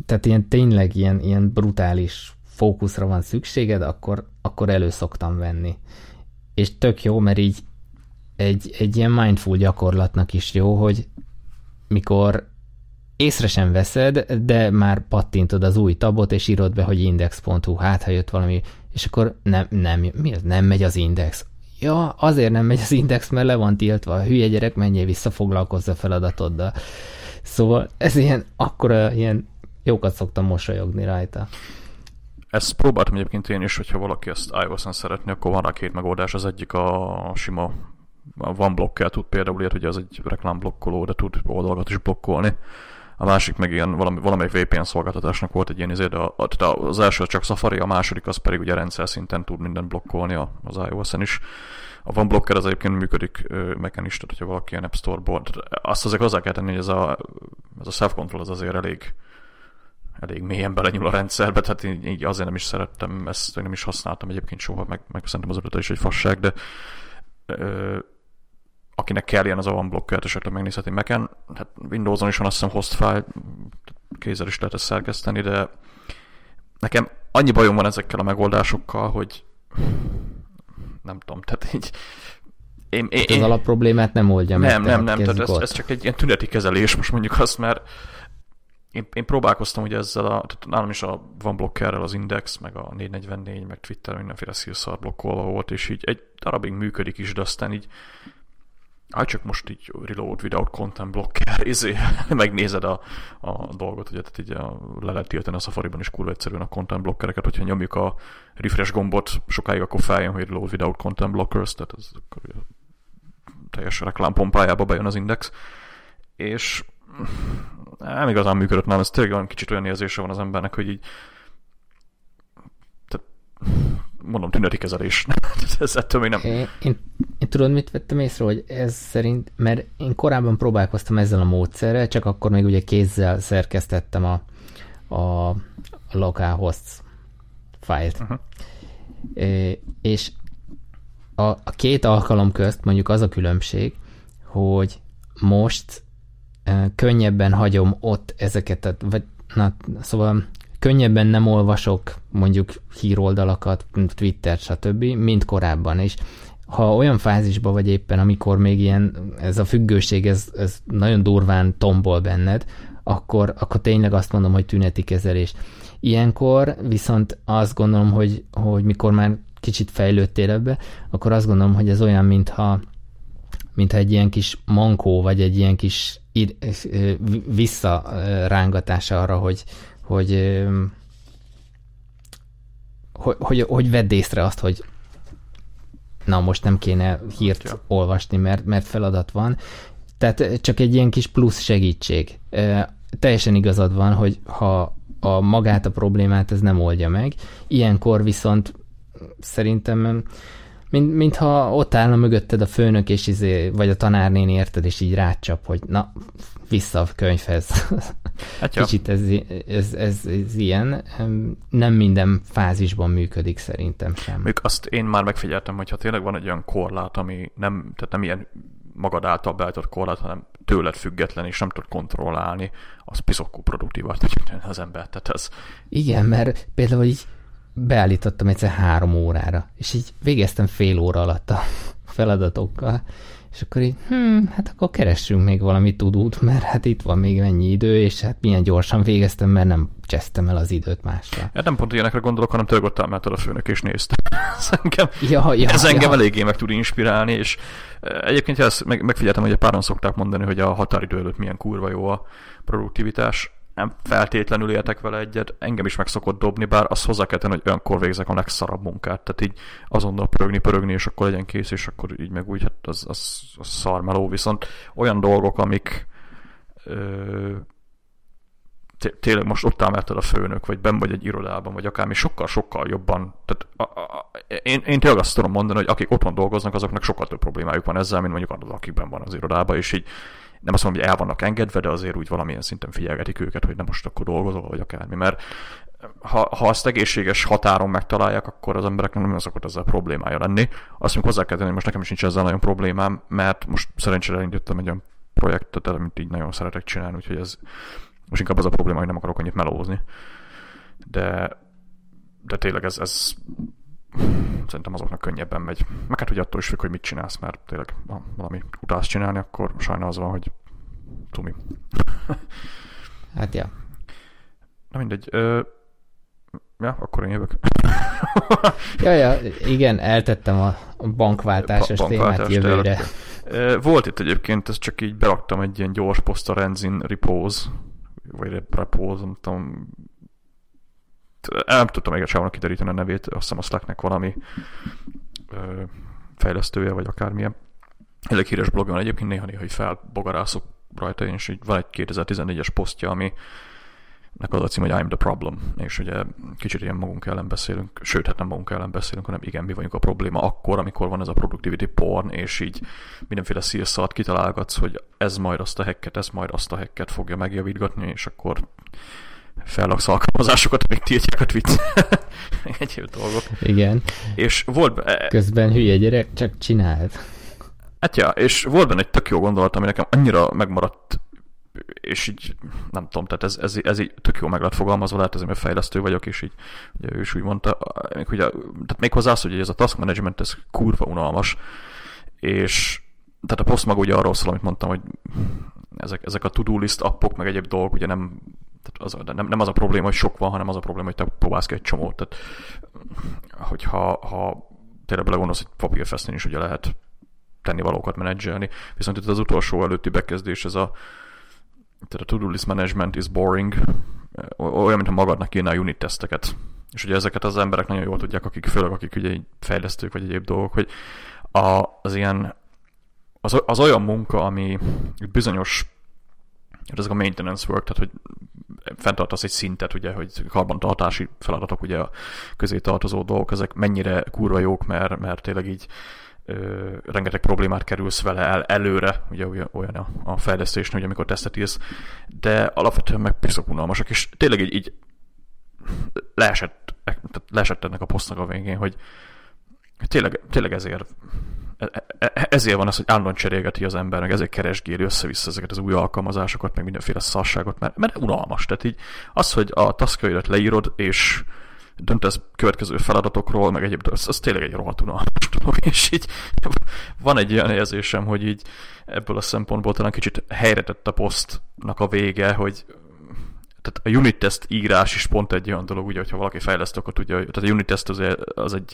tehát ilyen, tényleg ilyen, ilyen brutális fókuszra van szükséged, akkor, akkor elő szoktam venni. És tök jó, mert így egy, egy ilyen mindful gyakorlatnak is jó, hogy mikor észre sem veszed, de már pattintod az új tabot, és írod be, hogy index pont hu, hát ha jött valami, és akkor nem, nem, mi az? Nem megy az Index. Ja, azért nem megy az Index, mert le van tiltva, a hülye gyerek, menjél vissza, foglalkozz feladatoddal. Szóval ez ilyen akkora, ilyen jókat szoktam mosolyogni rajta. Ezt próbáltam egyébként én is, hogyha valaki ezt iOS-en szeretné, akkor van rá két megoldás. Az egyik a sima OneBlocker tud például ilyet, ugye az egy reklámblokkoló, de tud oldalakat is blokkolni. A másik meg ilyen valami, valamelyik vé pé en szolgáltatásnak volt egy ilyen izé, de a, a, az első csak Safari, a második az pedig ugye rendszer szinten tud mindent blokkolni az iOS-en is. A OneBlocker az egyébként működik Mac-en is, tehát hogyha valaki ilyen App Store-ból. Azt azért hozzá kell tenni, hogy ez a, ez a self-control az azért elég elég mélyen belenyúl a rendszerbe, tehát így, így azért nem is szerettem ezt, én nem is használtam egyébként soha, meg, meg szerintem az ötlete is egy fasság, de ö, akinek kell ilyen az a OneBlockert, esetleg megnézheti Mac-en, hát Windowson is van azt hiszem host file, kézzel is lehet ezt szerkeszteni, de nekem annyi bajom van ezekkel a megoldásokkal, hogy nem tudom, tehát így én, én, én... az alapproblémát nem oldja meg. Nem, nem, nem, tehát ez, ez csak egy ilyen tüneti kezelés, most mondjuk azt, mert Én, én próbálkoztam ugye ezzel, a, nálam is a one blockerrel az Index, meg a négy negyvennégy, meg Twitter, mindenféle szírszar blokkolva volt, és így egy darabig működik is, de aztán így, hát csak most így reload without content blocker, izé, megnézed a, a dolgot, ugye, tehát így a, le lehet tiltani a Safariban is kurva egyszerűen a content blockereket, hogyha nyomjuk a refresh gombot sokáig, akkor feljön, hogy reload without content blockers, tehát az akkor teljes reklámpompájába bejön az Index, és nem igazán működött nálam, ez tényleg olyan kicsit olyan érzése van az embernek, hogy így tehát, mondom, tüneti kezelés. Ez ettől még nem. Én, én, én tudod, mit vettem észre, hogy ez szerint, mert én korábban próbálkoztam ezzel a módszerrel, csak akkor még ugye kézzel szerkesztettem a, a, a localhost fájlt. Uh-huh. É, és a, a két alkalom közt mondjuk az a különbség, hogy most könnyebben hagyom ott ezeket, a, vagy, na, szóval könnyebben nem olvasok mondjuk híroldalakat, Twitter, stb., mint korábban, és ha olyan fázisban vagy éppen, amikor még ilyen, ez a függőség, ez, ez nagyon durván tombol benned, akkor, akkor tényleg azt mondom, hogy tüneti kezelés. Ilyenkor viszont azt gondolom, hogy, hogy mikor már kicsit fejlődtél ebbe, akkor azt gondolom, hogy ez olyan, mintha mintha egy ilyen kis mankó, vagy egy ilyen kis visszarángatása arra, hogy hogy, hogy, hogy, hogy vedd észre azt, hogy na most nem kéne hírt ja. olvasni, mert, mert feladat van. Tehát csak egy ilyen kis plusz segítség. Teljesen igazad van, hogy ha a magát a problémát ez nem oldja meg, ilyenkor viszont szerintem Mint, mintha ott állna mögötted a főnök, és izé, vagy a tanárnéni, érted, és így rácsap, hogy na, vissza a könyvhez. Hát kicsit ez, ez, ez, ez ilyen. Nem minden fázisban működik szerintem sem. Még azt én már megfigyeltem, hogy ha tényleg van egy olyan korlát, ami nem, tehát nem ilyen magad által beállított korlát, hanem tőled független, és nem tud kontrollálni, az piszokú produktívát tudja az ember. Tehát ez... Igen, mert például így beállítottam egyszer három órára, és így végeztem fél óra alatt a feladatokkal, és akkor így, hm, hát akkor keressünk még valami tudót, mert hát itt van még mennyi idő, és hát milyen gyorsan végeztem, mert nem csesztem el az időt másra. Hát nem pont ilyenekre gondolok, hanem tőleg ott álltál a főnök, és néztem. Ez engem, ja, ja, ez engem ja. eléggé meg tud inspirálni, és egyébként ezt meg, megfigyeltem, hogy egy páron szokták mondani, hogy a határidő előtt milyen kurva jó a produktivitás. Nem feltétlenül értek vele egyet, engem is meg szokott dobni, bár azt hozzá kell tenni, hogy olyankor végzek a legszarabb munkát, tehát így azonnal pörögni, pörögni, és akkor legyen kész, és akkor így meg úgy, hát az, az, az szarmeló, viszont olyan dolgok, amik ö, tényleg most ott álltál a főnök, vagy benn vagy egy irodában, vagy akármi, sokkal-sokkal jobban, tehát a, a, a, én, én tényleg azt tudom mondani, hogy akik otthon dolgoznak, azoknak sokkal több problémájuk van ezzel, mint mondjuk azok, akik benn van az irodában, és így nem azt mondom, hogy el vannak engedve, de azért úgy valamilyen szinten figyelgetik őket, hogy nem most akkor dolgozol, vagy akármi, mert ha, ha azt egészséges határon megtalálják, akkor az embereknek nem szokott ezzel problémája lenni. Azt mondjuk hozzá kell tenni, hogy most nekem is nincs ezzel nagyon problémám, mert most szerencsére elindítottam egy olyan projektet, amit így nagyon szeretek csinálni, úgyhogy ez most inkább az a probléma, hogy nem akarok annyit melózni. De, de tényleg ez, ez szerintem azoknak könnyebben megy. Meg hát, hogy attól is függ, hogy mit csinálsz, mert tényleg ha valami utálsz csinálni, akkor sajna az van, hogy tumi. Hát ja. Na mindegy. Ö... Ja, akkor én jövök. ja, ja, igen, eltettem a bankváltásos ba- témát jövőre. Tényleg. Volt itt egyébként, ezt csak így beraktam egy ilyen gyors poszta Renzin Repose, vagy Repose, nem tudom, nem tudtam még egyáltalán kideríteni a nevét, azt hiszem a Slacknek valami ö, fejlesztője, vagy akármilyen. Ez egy híres blogja van egyébként, néha-néha így felbogarászok rajta, és így van egy kétezer-tizennégyes posztja, aminek az a cím, hogy I'm the problem, és ugye kicsit ilyen magunk ellen beszélünk, sőt, hát nem magunk ellen beszélünk, hanem igen, mi vagyunk a probléma akkor, amikor van ez a productivity porn, és így mindenféle szírszart kitalálgatsz, hogy ez majd azt a hacket, ez majd azt a hacket fogja megjavítgatni, és akkor fellaksz alkalmazásokat, amik tiltják a Twitter. Egyéb dolgok. Igen. És volt be... Közben hülye gyerek, csak csináld. Hát ja, és volt benne egy tök jó gondolat, ami nekem annyira megmaradt, és így nem tudom, tehát ez, ez, ez így tök jó meg lett fogalmazva, lehet azért, mert fejlesztő vagyok, és így ugye ő is úgy mondta, még, ugye, tehát még hozzász, hogy ez a task management, ez kurva unalmas, és tehát a poszt maga ugye arról szól, amit mondtam, hogy ezek, ezek a to-do list appok, meg egyéb dolgok ugye nem Tehát az, nem, nem az a probléma, hogy sok van, hanem az a probléma, hogy te próbálsz ki egy csomót. Tehát, hogyha ha tényleg belegondolsz, hogy papírfesztén is ugye lehet tenni valókat menedzselni. Viszont itt az utolsó előtti bekezdés, ez a, tehát a to-do list management is boring, olyan, mintha magadnak írná a unit teszteket. És ugye ezeket az emberek nagyon jól tudják, akik, főleg akik ugye fejlesztők vagy egyéb dolgok, hogy a, az ilyen, az, az olyan munka, ami bizonyos, ezek a maintenance work, tehát hogy fenntartasz egy szintet, ugye, hogy karbantartási feladatok, ugye a közé tartozó dolgok, ezek mennyire kurva jók, mert, mert tényleg így ö, rengeteg problémát kerülsz vele el előre, ugye olyan a, a fejlesztésnél, ugye, amikor tesztet írsz, de alapvetően meg piszok unalmasak, és tényleg így, így leesett, leesett ennek a posztnak a végén, hogy tényleg, tényleg ezért ezért van az, hogy állandóan cserélgeti az embernek, ezért keresgéli össze-vissza ezeket az új alkalmazásokat, meg mindenféle szarságot, mert, mert unalmas. Tehát így az, hogy a taskjaidat leírod, és döntesz következő feladatokról, meg egyéb, az, az tényleg egy rohadt unalmas dolog, és így van egy olyan érzésem, hogy így ebből a szempontból talán kicsit helyretett a posztnak a vége, hogy tehát a unit test írás is pont egy olyan dolog, ugye, hogyha valaki fejleszt, akkor tudja, tehát a unit test az, az egy,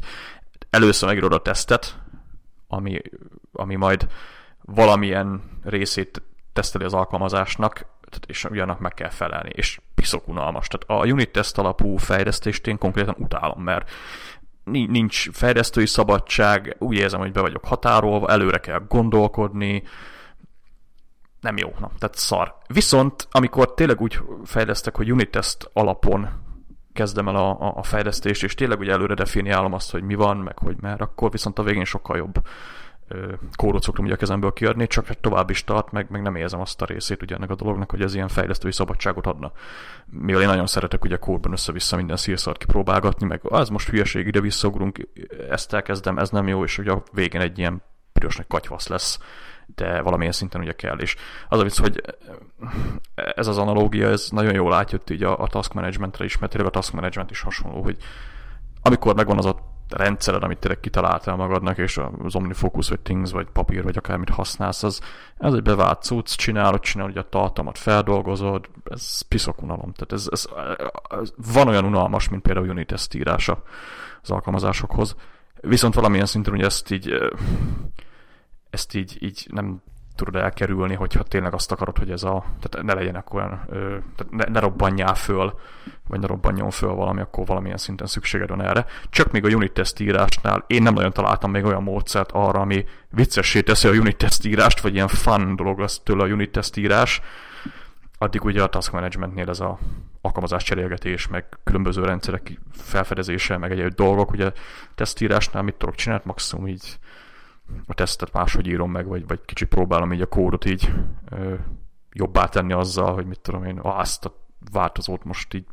először megírod a tesztet, Ami, ami majd valamilyen részét teszteli az alkalmazásnak, és ugyanak meg kell felelni, és piszok unalmas. Tehát a unit test alapú fejlesztést én konkrétan utálom, mert nincs fejlesztői szabadság, úgy érzem, hogy be vagyok határolva, előre kell gondolkodni, nem jó, na, tehát szar. Viszont amikor tényleg úgy fejlesztek, hogy unit test alapon kezdem el a, a fejlesztést, és tényleg ugye előre definiálom azt, hogy mi van, meg hogy már, akkor viszont a végén sokkal jobb kódot szoktam ugye a kezemből kiadni, csak tovább is tart, meg, meg nem érzem azt a részét ugye ennek a dolognak, hogy ez ilyen fejlesztői szabadságot adna. Mivel én nagyon szeretek ugye kódban össze-vissza minden szírszart kipróbálgatni, meg az most hülyeség, ide visszaugrunk, ezt elkezdem, ez nem jó, és ugye a végén egy ilyen piros nagy katyvasz lesz, de valamilyen szinten ugye kell, és az a vicc, hogy ez az analógia, ez nagyon jól átjött így a, a task managementre is, mert tényleg a task management is hasonló, hogy amikor megvan az a rendszered, amit tényleg kitaláltál magadnak, és az Omni Focus, vagy Things, vagy papír, vagy akármit használsz, az ez egy bevált cucc, csinálod, csinálod, ugye a tartalmat feldolgozod, ez piszok unalom, tehát ez, ez, ez van olyan unalmas, mint például unit test írása az alkalmazásokhoz, viszont valamilyen szinten ugye ezt így ezt így, így nem tudod elkerülni, hogyha tényleg azt akarod, hogy ez a, tehát ne legyenek olyan, ö, tehát ne, ne robbanjál föl, vagy ne robbanjon föl valami, akkor valamilyen szinten szükséged van erre. Csak még a unit test írásnál én nem nagyon találtam még olyan módszert arra, ami viccessé teszi a unit test írást, vagy ilyen fun dolog lesz tőle a unit test írás. Addig ugye a task managementnél ez a alkalmazás cserélgetés, meg különböző rendszerek felfedezése, meg egyéb dolgok, ugye tesztírásnál mit tudok csinálni, maximum így a tesztet máshogy írom meg, vagy, vagy kicsit próbálom így a kódot így ö, jobbá tenni azzal, hogy mit tudom én, ah, azt a változót most így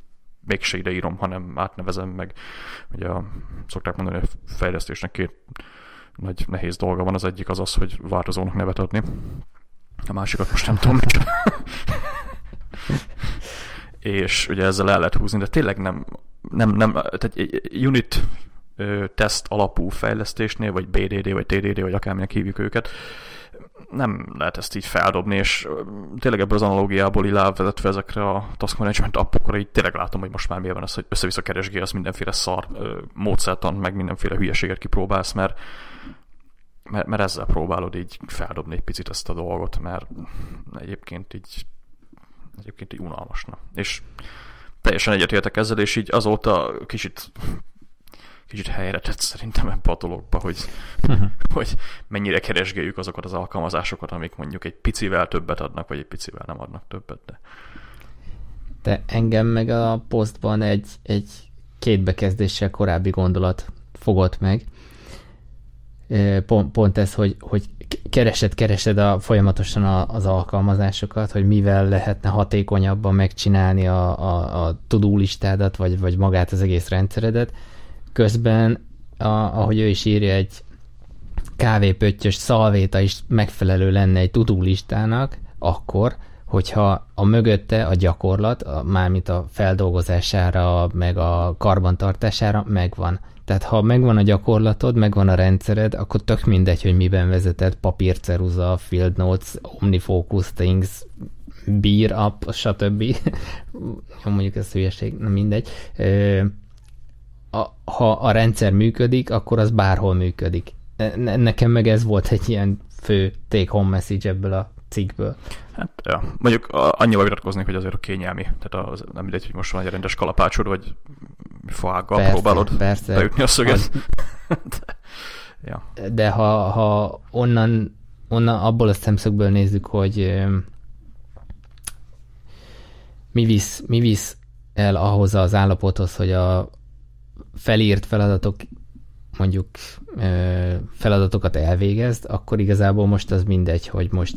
mégse ide írom, hanem átnevezem meg. Ugye a, szokták mondani, hogy a fejlesztésnek két nagy nehéz dolga van, az egyik az az, hogy változónak nevet adni. A másikat most nem tudom. És ugye ezzel el lehet húzni, de tényleg nem, nem, nem, tehát egy unit teszt alapú fejlesztésnél, vagy bé dé dé, vagy té dé dé, vagy akárminek hívjuk őket, nem lehet ezt így feldobni, és tényleg ebből az analógiából ilávezetve ezekre a task management appokra, így tényleg látom, hogy most már miért van ez, hogy össze-vissza keresgélsz mindenféle szar módszertan, meg mindenféle hülyeséget kipróbálsz, mert, mert, mert ezzel próbálod így feldobni egy picit ezt a dolgot, mert egyébként így egyébként így unalmasna. És teljesen egyetértek ezzel, és így azóta kicsit kicsit helyre tett szerintem ebbe a dologba, hogy, uh-huh. hogy mennyire keresgéljük azokat az alkalmazásokat, amik mondjuk egy picivel többet adnak, vagy egy picivel nem adnak többet. De, de engem meg a posztban egy, egy két bekezdéssel korábbi gondolat fogott meg. Pont, pont ez, hogy, hogy keresed, keresed a, folyamatosan a, az alkalmazásokat, hogy mivel lehetne hatékonyabban megcsinálni a, a, a to-do listádat, vagy, vagy magát az egész rendszeredet. Közben, a, ahogy ő is írja, egy kávépöttyös szalvéta is megfelelő lenne egy to-do listának, akkor, hogyha a mögötte a gyakorlat, a, mármint a feldolgozására, meg a karbantartására megvan. Tehát ha megvan a gyakorlatod, megvan a rendszered, akkor tök mindegy, hogy miben vezeted, papírceruza, Field Notes, Omni Focus, Things, Beer app, stb. Mondjuk ez hülyeség, nem mindegy. Ha a rendszer működik, akkor az bárhol működik. Nekem meg ez volt egy ilyen fő take-home message ebből a cikkből. Hát, ja. Mondjuk annyira vitatkoznék, hogy azért a kényelmi. Tehát az, nem mindegy, hogy most van egy rendes kalapácsod, vagy faággal persze, próbálod persze. beütni a szöget. Az... De, ja. De ha, ha onnan, onnan, abból a szemszögből nézzük, hogy mi visz, mi visz el ahhoz az állapothoz, hogy a felírt feladatok, mondjuk feladatokat elvégezd, akkor igazából most az mindegy, hogy most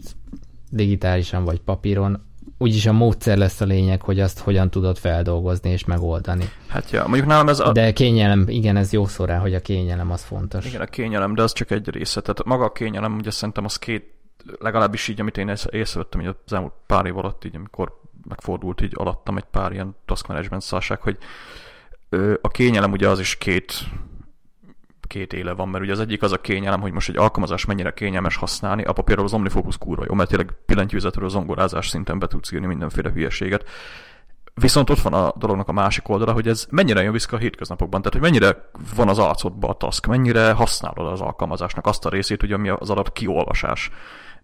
digitálisan vagy papíron, úgyis a módszer lesz a lényeg, hogy azt hogyan tudod feldolgozni és megoldani. Hát ja, mondjuk nálam ez a... De kényelem, igen, ez jó szó rá, hogy a kényelem az fontos. Igen, a kényelem, de az csak egy része. Tehát maga a kényelem, ugye szerintem az két, legalábbis így, amit én észrevettem így az elmúlt pár év alatt, így amikor megfordult így alattam egy pár ilyen task management szarság, hogy a kényelem ugye az is két két éle van, mert ugye az egyik az a kényelem, hogy most egy alkalmazás mennyire kényelmes használni, a például az Omni Focus kurva jó, mert tényleg pillentyűzetről zongorázás szinten be tudsz írni mindenféle hülyeséget. Viszont ott van a dolognak a másik oldala, hogy ez mennyire jön vissza a hétköznapokban, tehát hogy mennyire van az arcodban a task, mennyire használod az alkalmazásnak azt a részét, ugye ami az adat kiolvasás.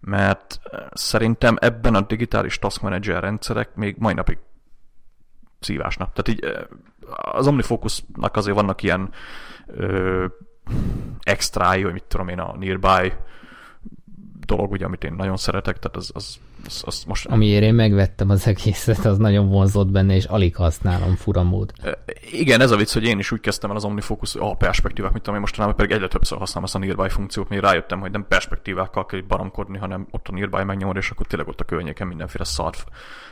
Mert szerintem ebben a digitális task manager rendszerek még mai napig szívásnak. Tehát így az Omni Focusnak azért vannak ilyen ö, extrái, hogy mit tudom én, a nearby dolog, ugye, amit én nagyon szeretek, tehát az, az, az, az most... Amiért én megvettem az egészet, az nagyon vonzott benne, és alig használom furamód. Igen, ez a vicc, hogy én is úgy kezdtem el az Omni Focus, hogy a perspektívák, mit tudom én mostanában, pedig egyre többször használom ezt a nearby funkciót, mert rájöttem, hogy nem perspektívákkal kell baromkodni, hanem ott a nearby megnyomod, és akkor tényleg ott a környéken mindenféle szart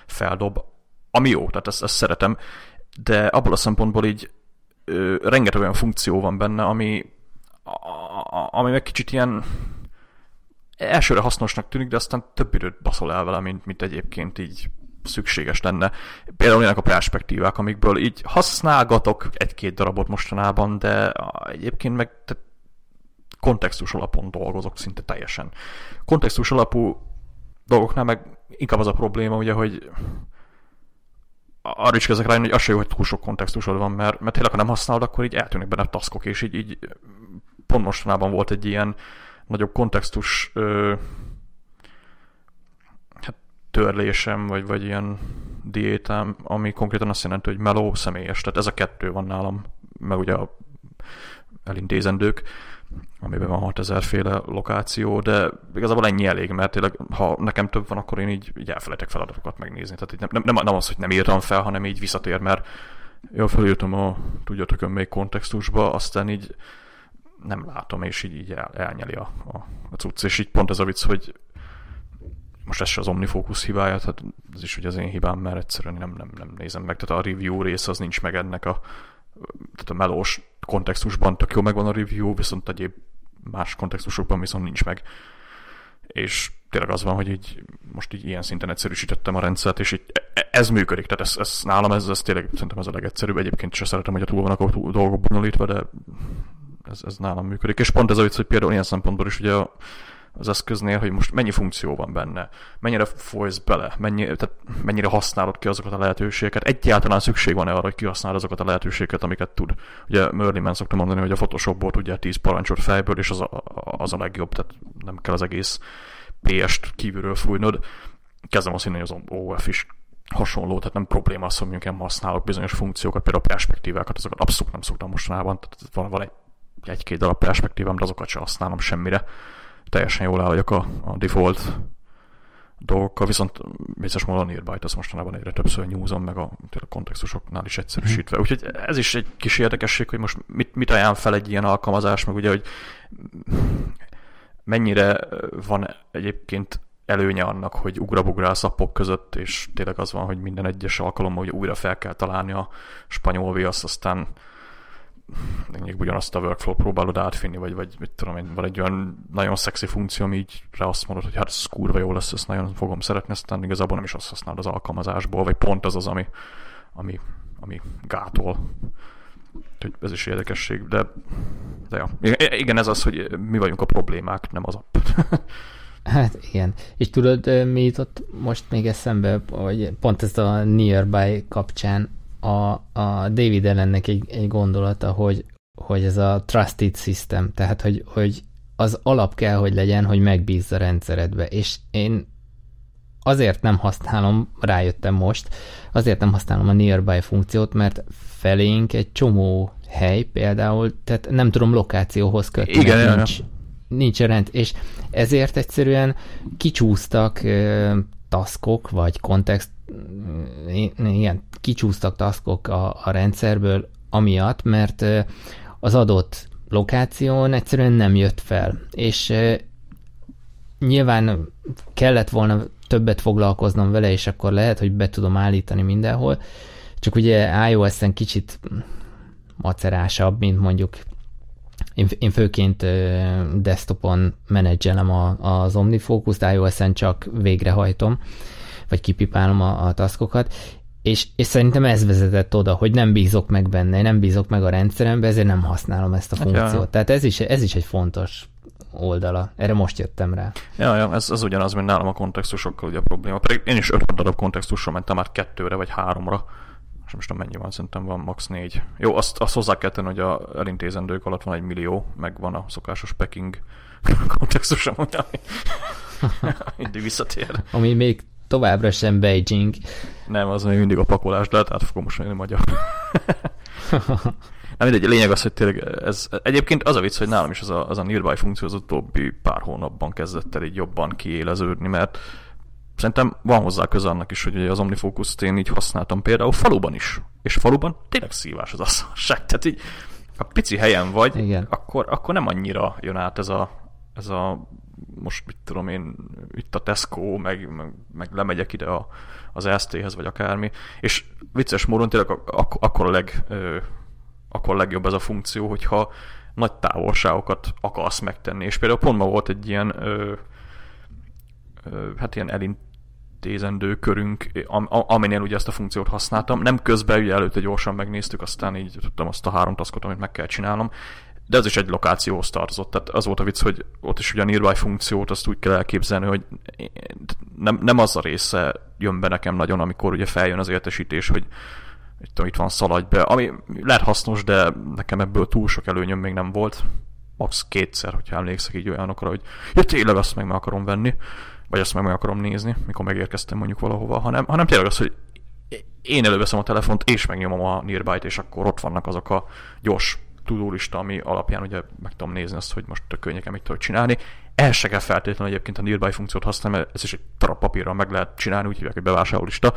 feldob. Ami jó, tehát ezt, ezt szeretem, de abból a szempontból így ö, rengeteg olyan funkció van benne, ami, a, a, ami meg kicsit ilyen elsőre hasznosnak tűnik, de aztán több időt baszol el vele, mint, mint egyébként így szükséges lenne. Például ilyenek a perspektívák, amikből így használgatok egy-két darabot mostanában, de egyébként meg kontextus alapon dolgozok szinte teljesen. Kontextus alapú dolgoknál meg inkább az a probléma, ugye, hogy arra is kezdek rájönni, hogy az se jó, hogy túl sok kontextusod van, mert, mert tényleg, ha nem használod, akkor így eltűnnek benne a taskok, és így, így pont mostanában volt egy ilyen nagyobb kontextus ö, hát, törlésem, vagy, vagy ilyen diétám, ami konkrétan azt jelenti, hogy meló, személyes. Tehát ez a kettő van nálam, meg ugye a elintézendők, amiben van hatezer féle lokáció, de igazából ennyi elég, mert tényleg, ha nekem több van, akkor én így, így elfelejtek feladatokat megnézni. Tehát így nem, nem, nem az, hogy nem írtam fel, hanem így visszatér, mert jól felírtam a tudjatok ön még kontextusba, aztán így nem látom, és így, így el, elnyeli a, a, a cucc. És így pont ez a vicc, hogy most ez se az Omni Focus hibája, tehát ez is ugye az én hibám, mert egyszerűen nem, nem, nem nézem meg. Tehát a review rész az nincs meg ennek a tehát a melós kontextusban tök jó megvan a review, viszont egyéb más kontextusokban viszont nincs meg. És tényleg az van, hogy így most így ilyen szinten egyszerűsítettem a rendszert, és így ez működik. Tehát ez, ez nálam, ez, ez tényleg szerintem ez a legegyszerűbb. Egyébként sem szeretem, hogy a túl vannak a dolgok bonyolítva, de ez, ez nálam működik. És pont ez az, hogy például ilyen szempontból is ugye az eszköznél, hogy most mennyi funkció van benne, mennyire folysz bele, mennyi, tehát mennyire használod ki azokat a lehetőségeket, egyáltalán szükség van-e arra, hogy kihasználod azokat a lehetőségeket, amiket tud. Ugye Merlinben szoktam mondani, hogy a Photoshopból tudja tíz parancsot fejből, és az a, az a legjobb, tehát nem kell az egész pé est kívülről fújnod. Kezdem azt hinni, hogy az o ef is hasonló, tehát nem probléma az, hogy mondjuk használok bizonyos funkciókat, például a perspektívákat, azokat abszolút nem szoktam mostanában, tehát van, van egy, egy-két darab perspektívám, de azokat sem használom semmire. Teljesen jól áll vagyok a, a default dolgokkal, viszont biztos módon nearby-t azt mostanában egyre többször nyúzom, meg a, a kontextusoknál is egyszerűsítve. Úgyhogy ez is egy kis érdekesség, hogy most mit, mit ajánl fel egy ilyen alkalmazás, meg ugye, hogy mennyire van egyébként előnye annak, hogy ugrabugrálsz appok között, és tényleg az van, hogy minden egyes alkalommal hogy újra fel kell találni a spanyol viaszt, aztán ugyanazt a workflow próbálod átfinni, vagy, vagy mit tudom én, van egy olyan nagyon szexi funkció, ami így rá azt mondod, hogy hát ez kurva jó lesz, ezt nagyon fogom szeretni, aztán igazából nem is azt használod az alkalmazásból, vagy pont az az, ami, ami, ami gátol. Úgyhogy ez is érdekesség, de, de ja. Igen, ez az, hogy mi vagyunk a problémák, nem az app. Hát igen. És tudod, mi jutott most még eszembe, hogy pont ezt a Nearby kapcsán a, a David Allennek egy, egy gondolata, hogy, hogy ez a trusted system, tehát hogy, hogy az alap kell, hogy legyen, hogy megbízz a rendszeredbe. És én azért nem használom, rájöttem most, azért nem használom a Nearby funkciót, mert felénk egy csomó hely például, tehát nem tudom lokációhoz kötni. Igen, nincs, nincs rend, és ezért egyszerűen kicsúsztak ö, taskok, vagy kontext, igen, kicsúsztak taskok a, a rendszerből amiatt, mert ö, az adott lokáción egyszerűen nem jött fel, és ö, nyilván kellett volna többet foglalkoznom vele, és akkor lehet, hogy be tudom állítani mindenhol, csak ugye iOS-en kicsit macerásabb, mint mondjuk én, én főként desktopon menedzselem a, az Omni Focust, iOS-en csak végrehajtom, vagy kipipálom a, a taskokat, és, és szerintem ez vezetett oda, hogy nem bízok meg benne, nem bízok meg a rendszerembe, ezért nem használom ezt a funkciót. Ja. Tehát ez is, ez is egy fontos oldala. Erre most jöttem rá. Ja, ja ez, ez ugyanaz, mint nálam a kontextusokkal ugye a probléma. Pedig én is öt darab kontextusra mentem már kettőre vagy háromra. És most nem mennyi van, szerintem van max négy. Jó, azt, azt hozzá kell tenni, hogy a elintézendők alatt van egy millió, meg van a szokásos packing kontextusom, ami mindig visszatér. Ami még továbbra sem Beijing. Nem, az még mindig a pakolás, de hát fogom most mondani magyar. Nem mindegy, lényeg az, hogy tényleg ez... Egyébként az a vicc, hogy nálam is az a, az a nearby funkció az utóbbi pár hónapban kezdett el így jobban kiéleződni, mert szerintem van hozzá köze annak is, hogy az Omni Focust én így használtam például faluban is. És faluban tényleg szívás az asszonság. Tehát így, ha pici helyen vagy, akkor, akkor nem annyira jön át ez a, ez a most mit tudom én, itt a Tesco, meg, meg, meg lemegyek ide a, az e es té-hez, vagy akármi. És vicces módon tényleg ak- akkor a leg... Ö, akkor legjobb ez a funkció, hogyha nagy távolságokat akarsz megtenni. És például pont ma volt egy ilyen, ö, ö, hát ilyen elintézendő körünk, am, aminél ugye ezt a funkciót használtam. Nem közben, ugye előtte gyorsan megnéztük, aztán így tudtam azt a három taskot, amit meg kell csinálnom. De ez is egy lokációhoz tartozott. Tehát az volt a vicc, hogy ott is ugye a nearby funkciót azt úgy kell elképzelni, hogy nem, nem az a része jön be nekem nagyon, amikor ugye feljön az értesítés, hogy itt van, szaladj be, ami lehet hasznos, de nekem ebből túl sok előnyöm még nem volt. Max kétszer, hogyha emlékszek így olyanokra, hogy ja, tényleg azt meg meg akarom venni, vagy azt meg meg akarom nézni, mikor megérkeztem mondjuk valahova, hanem, hanem tényleg az, hogy én előveszem a telefont, és megnyomom a nearby-t, és akkor ott vannak azok a gyors tudólista, ami alapján ugye meg tudom nézni azt, hogy most tök könnyeken mit tudok csinálni. El se kell feltétlenül egyébként a nearby funkciót használni, mert ez is egy darab papírral meg lehet csinálni, úgy hívják, hogy bevásárlólista.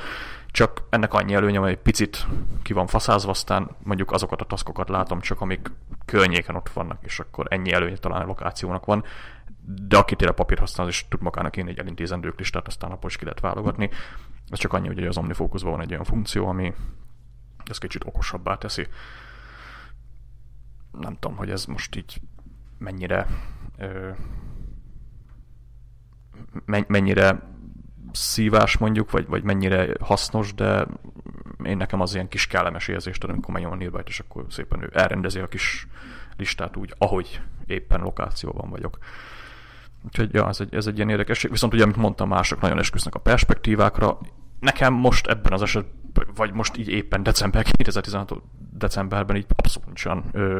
Csak ennek annyi előnye, hogy egy picit ki van faszázva, aztán mondjuk azokat a taskokat látom csak, amik környéken ott vannak, és akkor ennyi előnye talán a lokációnak van. De aki tényleg papírt használ, és tud magának én egy elintézendők listát, aztán napon is ki lehet válogatni. Ez csak annyi, hogy az Omni Focusban van egy olyan funkció, ami ezt kicsit okosabbá teszi. Nem tudom, hogy ez most így mennyire ö, mennyire szívás mondjuk, vagy, vagy mennyire hasznos, de én nekem az ilyen kis kellemes érzést ad, amikor megnyom a nearby-t, és akkor szépen ő elrendezi a kis listát úgy, ahogy éppen lokációban vagyok. Úgyhogy ja, ez egy, ez egy ilyen érdekesség. Viszont ugye, amit mondtam, mások nagyon esküsznek a perspektívákra. Nekem most ebben az esetben, vagy most így éppen december kétezer-tizenhat decemberben így abszolút nincs olyan, ö,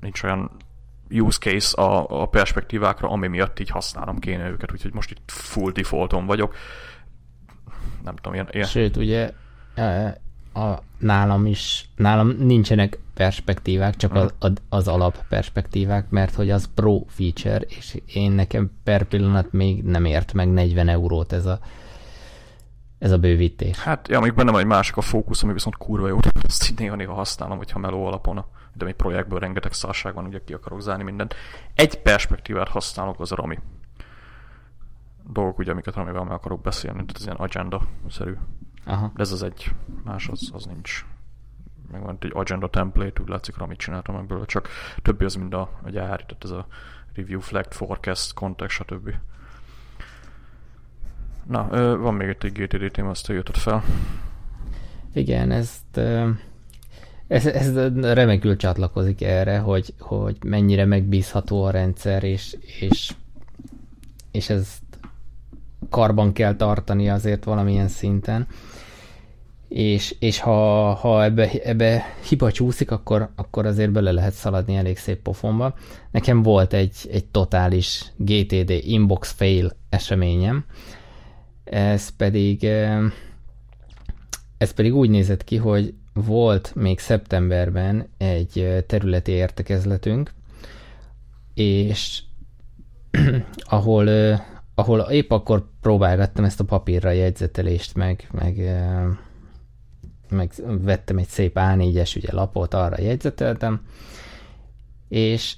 nincs olyan use case a, a perspektívákra, ami miatt így használom kéne őket, úgyhogy most itt full defaulton vagyok. Nem tudom, ilyen... ilyen. Sőt, ugye a, nálam is, nálam nincsenek perspektívák, csak hmm. az, az alap perspektívák, mert hogy az pro feature, és én nekem per pillanat még nem ért meg negyven eurót ez a ez a bővítés. Hát, ja, még bennem egy másik a fókusz, ami viszont kurva jó, ezt így néha-néha használom, hogyha meló alapon, de még projektből rengeteg szarság van, ugye ki akarok zárni mindent. Egy perspektívát használok, az a Rami. Dolgok, ugye, amiket Ramivel meg akarok beszélni, tehát ez ilyen agenda-szerű. Aha. De ez az egy, más az, az nincs. Meg van egy agenda template, úgy látszik, Ramit csináltam ebből, csak többi az mind a, a gyári, tehát ez a review, flag, forecast, context, stb. Na, van még egy gé té dé téma, azt jöttet fel. Igen, ezt, ez, ez remekül csatlakozik erre, hogy, hogy mennyire megbízható a rendszer, és, és és ezt karban kell tartani azért valamilyen szinten. És, és ha, ha ebbe, ebbe hiba csúszik, akkor, akkor azért bele lehet szaladni elég szép pofonba. Nekem volt egy, egy totális gé té dé inbox fail eseményem, ez pedig, ez pedig úgy nézett ki, hogy volt még szeptemberben egy területi értekezletünk, és ahol, ahol épp akkor próbálgattam ezt a papírra jegyzetelést, meg, meg meg vettem egy szép á négyes ugye, lapot, arra jegyzeteltem, és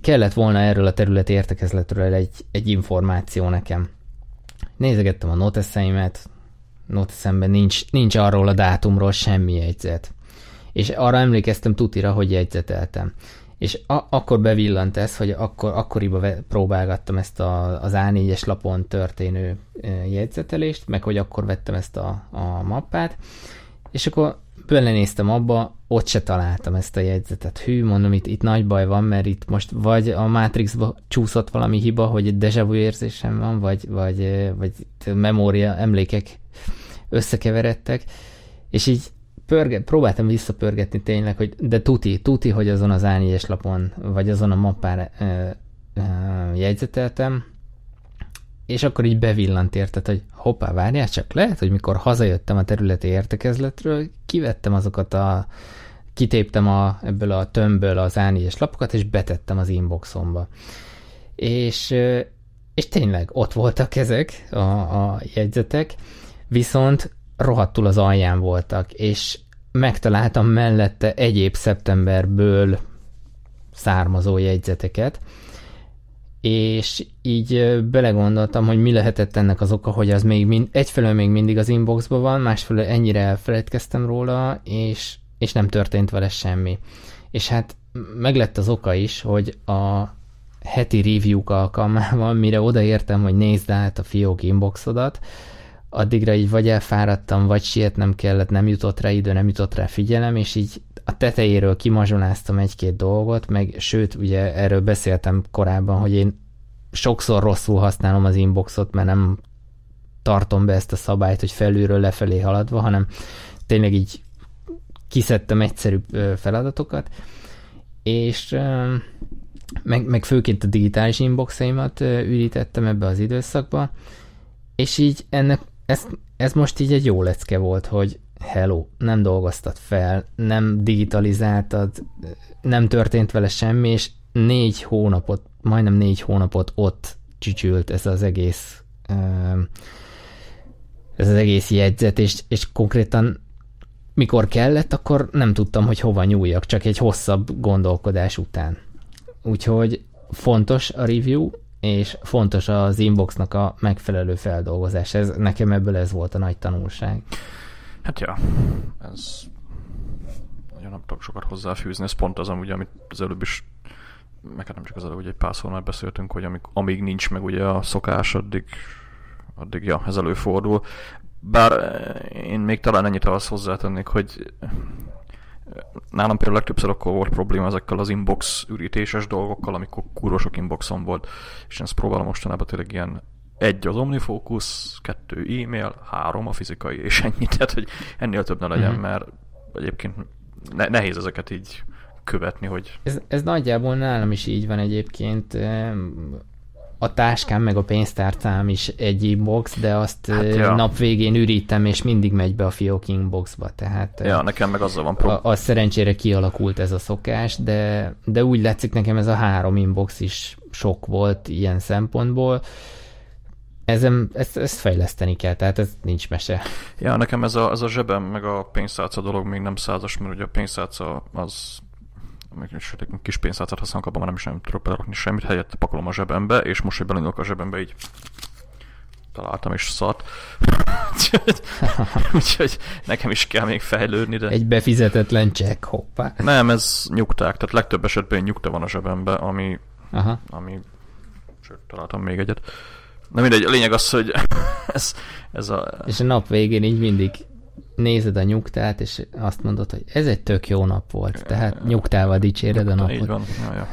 kellett volna erről a területi értekezletről egy, egy információ nekem. Nézegettem a noteszeimet, noteszemben nincs, nincs arról a dátumról semmi jegyzet. És arra emlékeztem tutira, hogy jegyzeteltem. És a, akkor bevillant ez, hogy akkor, akkoriban ve, próbálgattam ezt a, az á négyes lapon történő jegyzetelést, meg hogy akkor vettem ezt a, a mappát, és akkor belenéztem abba, ott se találtam ezt a jegyzetet. Hű, mondom, itt, itt nagy baj van, mert itt most vagy a Matrixba csúszott valami hiba, hogy egy déjà vu érzésem van, vagy, vagy, vagy memória, emlékek összekeveredtek, és így Pörge, próbáltam visszapörgetni tényleg, hogy de tuti, tuti, hogy azon az á négyes lapon, vagy azon a mappára ö, ö, jegyzeteltem, és akkor így bevillant érted, hogy hoppá, várjál, csak lehet, hogy mikor hazajöttem a területi értekezletről, kivettem azokat a, kitéptem a, ebből a tömbből az á négyes lapokat, és betettem az inboxomba. És, és tényleg ott voltak ezek a, a jegyzetek, viszont rohadtul az alján voltak, és megtaláltam mellette egyéb szeptemberből származó jegyzeteket, és így belegondoltam, hogy mi lehetett ennek az oka, hogy az még mind, egyfelől még mindig az inboxban van, másfelől ennyire elfelejtkeztem róla, és, és nem történt vele semmi. És hát meglett az oka is, hogy a heti review-k alkalmával, mire odaértem, hogy nézd át a fiók inboxodat, addigra így vagy elfáradtam, vagy sietnem kellett, nem jutott rá idő, nem jutott rá figyelem, és így a tetejéről kimazsoláztam egy-két dolgot, meg sőt, ugye erről beszéltem korábban, hogy én sokszor rosszul használom az inboxot, mert nem tartom be ezt a szabályt, hogy felülről lefelé haladva, hanem tényleg így kiszedtem egyszerűbb feladatokat, és meg, meg főként a digitális inboxaimat ürítettem ebbe az időszakba, és így ennek Ez, ez most így egy jó lecke volt, hogy hello, nem dolgoztad fel, nem digitalizáltad, nem történt vele semmi, és négy hónapot, majdnem négy hónapot ott csücsült ez az egész ez az egész jegyzet, és, és konkrétan mikor kellett, akkor nem tudtam, hogy hova nyúljak, csak egy hosszabb gondolkodás után. Úgyhogy fontos a review, és fontos az inboxnak a megfelelő feldolgozás. Ez, nekem ebből ez volt a nagy tanulság. Hát ja, ez nagyon nem tudok sokat hozzáfűzni, ez pont az amúgy, amit az előbb is, meg nem csak az előbb, hogy egy pár szor már beszéltünk, hogy amíg, amíg nincs meg ugye a szokás, addig, addig ja, ez előfordul. Bár én még talán ennyit azt hozzátennék, hogy nálam például legtöbbször akkor volt probléma ezekkel az inbox ürítéses dolgokkal, amikor kurva sok inboxom volt, és én ezt próbálom mostanában tényleg ilyen egy az Omni Focus, kettő e-mail, három a fizikai, és ennyi, tehát hogy ennél több ne legyen, mm-hmm. mert egyébként ne- nehéz ezeket így követni, hogy... Ez, ez nagyjából nálam is így van egyébként, a táskám meg a pénztárcám is egy inbox, de azt hát, ja. nap végén ürítem, és mindig megy be a fiók inboxba, tehát ja, nekem meg azzal van probléma. Az szerencsére kialakult ez a szokás, de, de úgy látszik nekem ez a három inbox is sok volt ilyen szempontból. Ezen, ezt, ezt fejleszteni kell, tehát ez nincs mese. Ja, nekem ez a, ez a zsebem meg a pénztárca dolog még nem százas, mert ugye a pénztárca az... kis pénztárcát használok, abban már nem is nem tudok belerakni semmit, helyette pakolom a zsebembe, és most, hogy belindulok a zsebembe, így találtam is szart. úgyhogy, úgyhogy nekem is kell még fejlődni, de... Egy befizetetlen csekk, hoppá. Nem, ez nyugták, tehát legtöbb esetben nyugta van a zsebembe, ami... Aha. ami... Sőt, találtam még egyet. Na mindegy, a lényeg az, hogy ez, ez a... És a nap végén így mindig... nézed a nyugtát, és azt mondod, hogy ez egy tök jó nap volt, tehát nyugtával dicséred a napot. Így van. Ja, ja.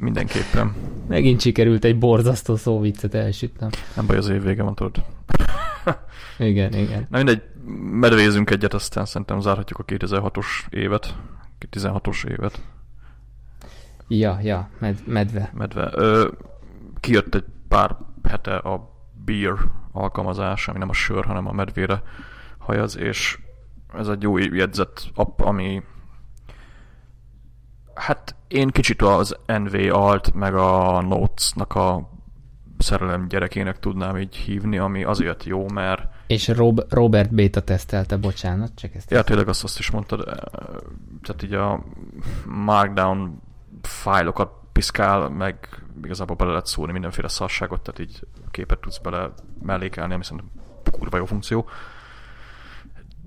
Mindenképpen. Megint sikerült egy borzasztó szóviccet elsütnem. Nem baj, az év vége van, tudod. Igen, igen. Na mindegy, medvézünk egyet, aztán szerintem zárhatjuk a kétezer-hatos évet. kétezer-tizenhatos évet. Ja, ja, med, medve. Medve. Ö, kijött egy pár hete a Bear alkalmazás, ami nem a sör, hanem a medvére hajaz, és ez egy jó jegyzett app, ami hát én kicsit az nvALT meg a Notes-nak a szerelem gyerekének tudnám így hívni, ami azért jó, mert... És Rob- Robert Béta tesztelte, bocsánat, csak ezt... Ja, tényleg azt, azt is mondtad, tehát így a Markdown fájlokat piszkál, meg igazából bele lehet szúrni mindenféle szarságot, tehát így képet tudsz bele mellékelni, ami szerintem kurva jó funkció.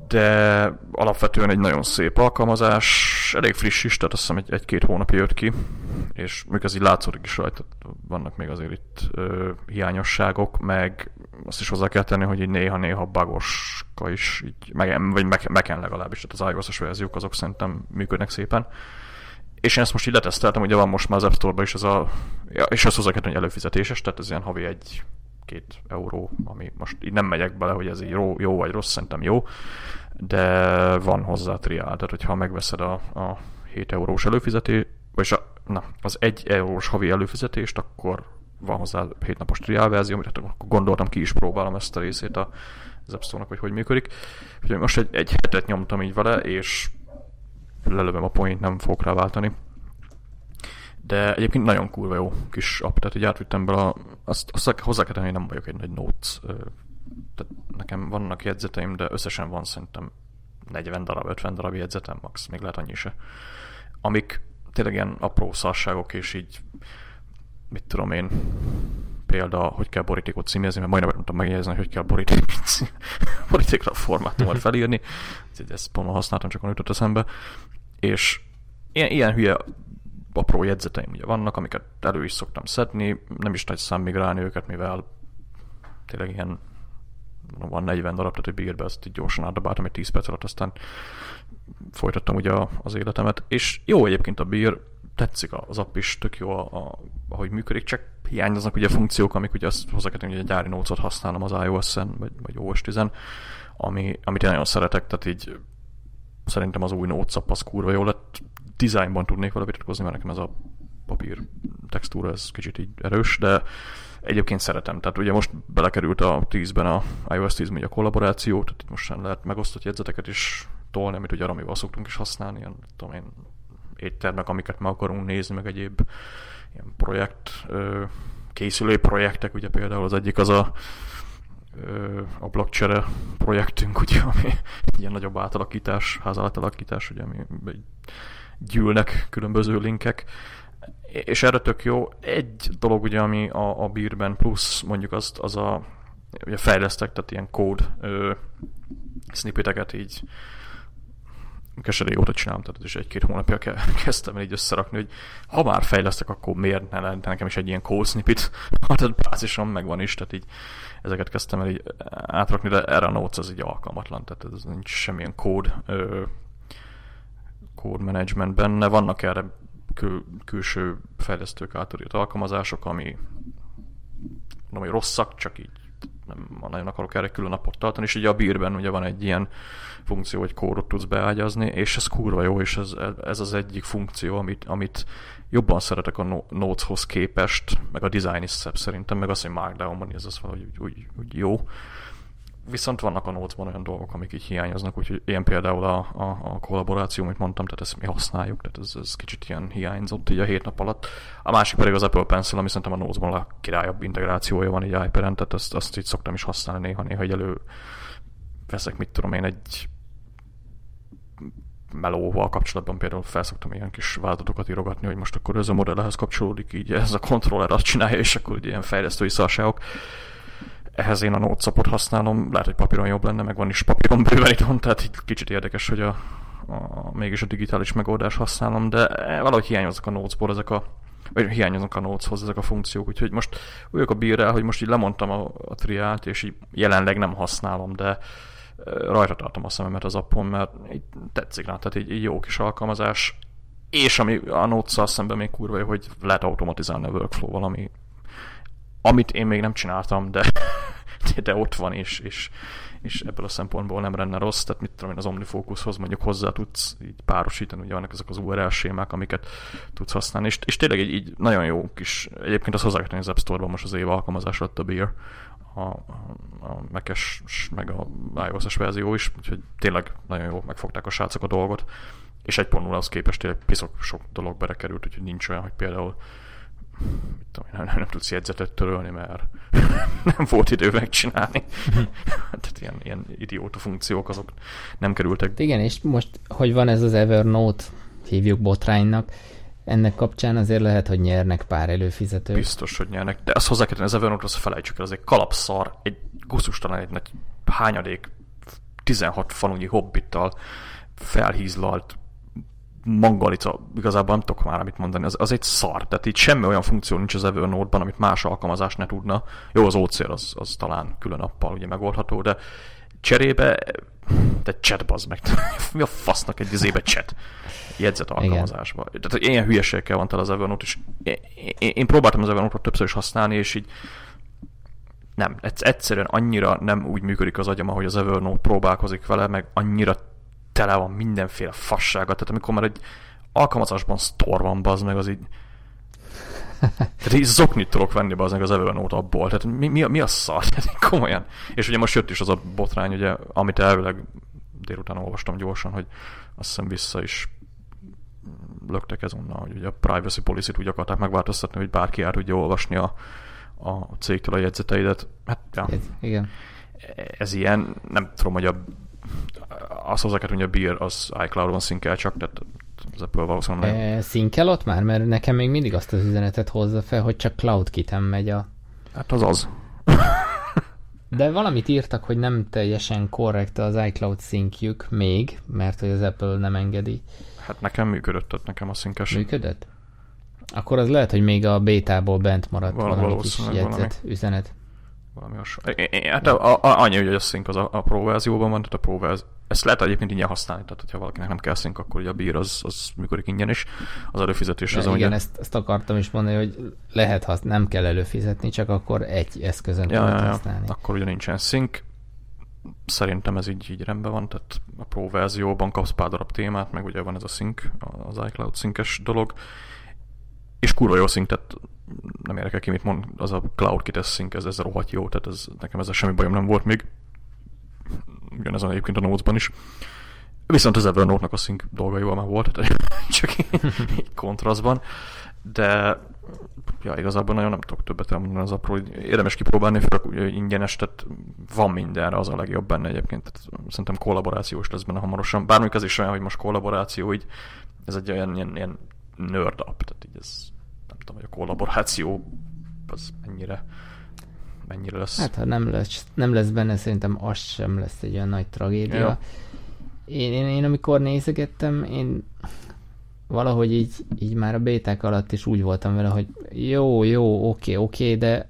De alapvetően egy nagyon szép alkalmazás, elég friss is, tehát azt hiszem egy, egy-két hónapja jött ki, és mondjuk ez így látszódik is rajta, vannak még azért itt ö, hiányosságok, meg azt is hozzá kell tenni, hogy így néha-néha bugoska is, így, meg, vagy Mac-en legalábbis, tehát az iOS-os verziók azok szerintem működnek szépen. És én ezt most így leteszteltem, ugye van most már az App Store-ban is ez a, ja, és azt hozzá kell tenni, hogy előfizetéses, tehát ez ilyen havi egy két euró, ami most így nem megyek bele, hogy ez így jó, jó vagy rossz, szerintem jó, de van hozzá triál, tehát hogyha megveszed a, a hét eurós előfizetést, vagyis a, na, az egy eurós havi előfizetést, akkor van hozzá hét napos triál verzió, amit hát akkor gondoltam, ki is próbálom ezt a részét a App Store-nak, hogy hogy működik. Úgyhogy most egy, egy hetet nyomtam így vele, és lelövöm a point, nem fogok rá váltani. De egyébként nagyon kurva jó kis app, tehát így átvittem bele, a, azt, azt hozzá kell tenni, hogy nem vagyok egy nagy notes, tehát nekem vannak jegyzeteim, de összesen van szerintem negyven darab, ötven darab jegyzetem, max, még lehet annyi se. Amik tényleg ilyen apró szarságok, és így, mit tudom én, példa, hogy kell borítékot címézni, mert majdnem tudtam megjegyezni, hogy kell borítékot címézni, borítékra a formátumot felírni, ezt pont használtam, csak onnan jutott eszembe, és ilyen, ilyen hülye apró jegyzeteim ugye vannak, amiket elő is szoktam szedni, nem is nagy szám migrálni őket, mivel tényleg ilyen van negyven darab, tehát hogy bírbe ezt így gyorsan átdobáltam egy tíz perc alatt, aztán folytattam ugye az életemet, és jó egyébként a bír, tetszik az app is, tök jó, a, a, ahogy működik, csak hiányoznak ugye funkciók, amik ugye azt hozzá kell tenni, hogy a gyári nócot használom az iOS-en, vagy, vagy ó es tízen, ami, amit én nagyon szeretek, tehát így szerintem az új Notes app az kurva jó lett, designban tudnék vele vitatkozni, mert nekem ez a papír textúra, ez kicsit így erős, de egyébként szeretem. Tehát ugye most belekerült a tízben a iOS tíz, ugye a kollaboráció, tehát itt most lehet megosztott jegyzeteket is tolni, amit ugye arra szoktunk is használni, ilyen, tudom én, éttermek, amiket meg akarunk nézni, meg egyéb ilyen projekt, készülő projektek, ugye például az egyik az a a blockchain projektünk, ugye, ami ilyen nagyobb átalakítás, házátalakítás, ugye, ami gyűlnek különböző linkek, és erre tök jó. Egy dolog ugye, ami a, a bírben plusz, mondjuk azt, az a ugye fejlesztek, tehát ilyen kód ö, snippeteket így keseré óta csinálom, tehát is egy-két hónapja kezdtem el így összerakni, hogy ha már fejlesztek, akkor miért ne lehetne nekem is egy ilyen code snippet, tehát bázisom megvan is, tehát így ezeket kezdtem el így átrakni, de erre a Notes az így alkalmatlan, tehát ez nincs semmilyen kód ö, kód management benne, vannak erre kül- külső fejlesztők által írt alkalmazások, ami nem olyan rosszak, csak így nem nagyon akarok erre külön napot tartani, és ugye a bírben ugye van egy ilyen funkció, hogy kódot tudsz beágyazni, és ez kurva jó, és ez, ez az egyik funkció, amit, amit jobban szeretek a Notes-hoz képest, meg a design is szebb szerintem, meg az, hogy Markdown-ban ez az valahogy úgy, úgy, úgy jó. Viszont vannak a Notes-ban olyan dolgok, amik így hiányoznak, úgyhogy ilyen például a, a, a kollaboráció, amit mondtam, tehát ezt mi használjuk, tehát ez, ez kicsit ilyen hiányzott így a hét nap alatt. A másik pedig az Apple Pencil, ami szerintem a Notes-ban a királyabb integrációja van így iPad-en, tehát azt, azt így szoktam is használni néha-néha, hogy elő veszek, mit tudom én, egy melóval kapcsolatban például felszoktam ilyen kis változatokat írogatni, hogy most akkor ez a modellhez kapcsolódik, így ez a kontroller azt csinálja, és akkor ilyen fejlesztői szarságok. Ehhez én a Notes appot használom, lehet, hogy papíron jobb lenne, meg van is papíron bőven itthon, tehát így kicsit érdekes, hogy a, a, mégis a digitális megoldást használom, de valahogy hiányoznak a Notes-ból ezek a, vagy hiányoznak a Notes-hoz ezek a funkciók, úgyhogy most újok a bírrel, hogy most így lemondtam a, a triát, és így jelenleg nem használom, de rajta tartom a szememet az appon, mert így tetszik rá, tehát így, így jó kis alkalmazás. És ami a Notes-szal szemben még kurva jó, hogy lehet automatizálni a workflow-val, ami, amit én még nem csináltam, de, de ott van, és, és, és ebből a szempontból nem lenne rossz. Tehát mit tudom én, az Omni Focushoz mondjuk hozzá tudsz így párosítani, ugye vannak ezek az u er el sémák, amiket tudsz használni, és, és tényleg így, így nagyon jó kis, egyébként az hozzá az App Store-ban most az év alkalmazás lett a Bear, a, a Mac-es meg a iOS-es verzió is, úgyhogy tényleg nagyon jó, megfogták a srácok a dolgot. És egy pontnulhoz képest tényleg piszok sok dolog belekerült, úgyhogy nincs olyan, hogy például mit tudom, nem, nem, nem tudsz jegyzetet törölni, mert nem volt idő megcsinálni. Tehát ilyen, ilyen idióta funkciók, azok nem kerültek. Igen, és most, hogy van ez az Evernote, hívjuk botránynak, ennek kapcsán azért lehet, hogy nyernek pár előfizetők. Biztos, hogy nyernek, de azt hozzá kell tenni, az Evernote-hoz felejtsük el, az egy kalapszar, egy gusztustalan, egy nagy hányadék, tizenhat falunyi hobbittal felhízlalt mangalica, igazából nem tudok már amit mondani, az, az egy szar, tehát itt semmi olyan funkció nincs az Evernote-ban, amit más alkalmazás ne tudna. Jó, az o cé el az, az talán külön appal ugye megoldható, de cserébe, te chat bazd meg, mi a fasznak egy izébe chat jegyzet alkalmazásba. Igen. Tehát ilyen hülyeségekkel van tele az Evernote, és én, én próbáltam az Evernote-ot többször is használni, és így nem, egyszerűen annyira nem úgy működik az agyam, ahogy az Evernote próbálkozik vele, meg annyira tele van mindenféle fassága, tehát amikor már egy alkalmazásban sztor van, bazd meg, az így... Tehát így zoknit tudok venni, bazd meg, az Evernote abból. Tehát mi, mi, a, mi a szar? Tehát komolyan. És ugye most jött is az a botrány, ugye, amit elvileg délután olvastam gyorsan, hogy azt hiszem vissza is löktek ezonnal, hogy ugye a privacy policy-t úgy akarták megváltoztatni, hogy bárki el tudja olvasni a, a cégtől a jegyzeteidet. Hát, ja. Igen. Ez ilyen, nem tudom, hogy a azt hozzá kell, hogy a Beer az iCloud-on szinkel csak, tehát az Apple valószínűleg nem. E, szinkel ott már? Mert nekem még mindig azt az üzenetet hozza fel, hogy csak CloudKit-en megy a... Hát az az. De valamit írtak, hogy nem teljesen korrekt az iCloud szinkjük még, mert hogy az Apple nem engedi. Hát nekem működött, tehát nekem a szinkes. Működött? Akkor az lehet, hogy még a bétából bent maradt Val- valami kis jegyzet, valami. Üzenet. É, hát a, a, annyi, hogy a sync az a, a Pro verzióban van, tehát a Pro verzió, ezt lehet egyébként ingyen használni, tehát hogyha valakinek nem kell sync, akkor ugye a Beer az, az működik ingyen is, az előfizetés az. Igen, ugye... ezt, ezt akartam is mondani, hogy lehet, ha nem kell előfizetni, csak akkor egy eszközön ja, tudod használni. Ja, akkor ugye nincsen sync, szerintem ez így, így rendben van, tehát a Pro verzióban kapsz pár darab témát, meg ugye van ez a sync, az iCloud sync-es dolog, és kurva jó sync, tehát nem érdekel ki, mit mond, az a CloudKit-es sync, ez, ez rohadt jó, tehát ez, nekem ezzel semmi bajom nem volt még. Ugyanez van egyébként a Notes-ban is. Viszont az Evernote-nak a sync dolgaival már volt, tehát csak így kontrasztban. De ja, igazából nagyon nem tudok többet elmondani az apró, érdemes kipróbálni, főleg ingyenes, tehát van mindenre, az a legjobb benne egyébként. Tehát szerintem kollaboráció is lesz benne hamarosan. Bármilyen az is olyan, hogy most kollaboráció, így ez egy olyan ilyen, ilyen nerd app, tehát így ez... hogy a kollaboráció az mennyire, mennyire lesz. Hát ha nem lesz, nem lesz benne, szerintem az sem lesz egy olyan nagy tragédia. Én, én, én amikor nézegettem, én valahogy így, így már a béták alatt is úgy voltam vele, hogy jó, jó, oké, oké, de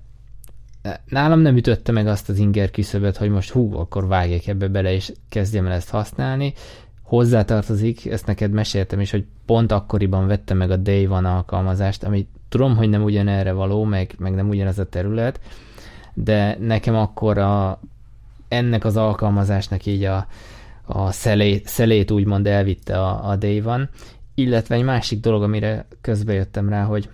nálam nem ütötte meg azt az inger küszöböt, hogy most hú, akkor vágjak ebbe bele és kezdjem el ezt használni. Hozzátartozik, ezt neked meséltem is, hogy pont akkoriban vettem meg a Dayvan alkalmazást, amit tudom, hogy nem ugyanerre való, meg, meg nem ugyanaz a terület, de nekem akkor a, ennek az alkalmazásnak így a, a szelét, szelét úgymond elvitte a, a Dayvan, illetve egy másik dolog, amire közbejöttem rá, hogy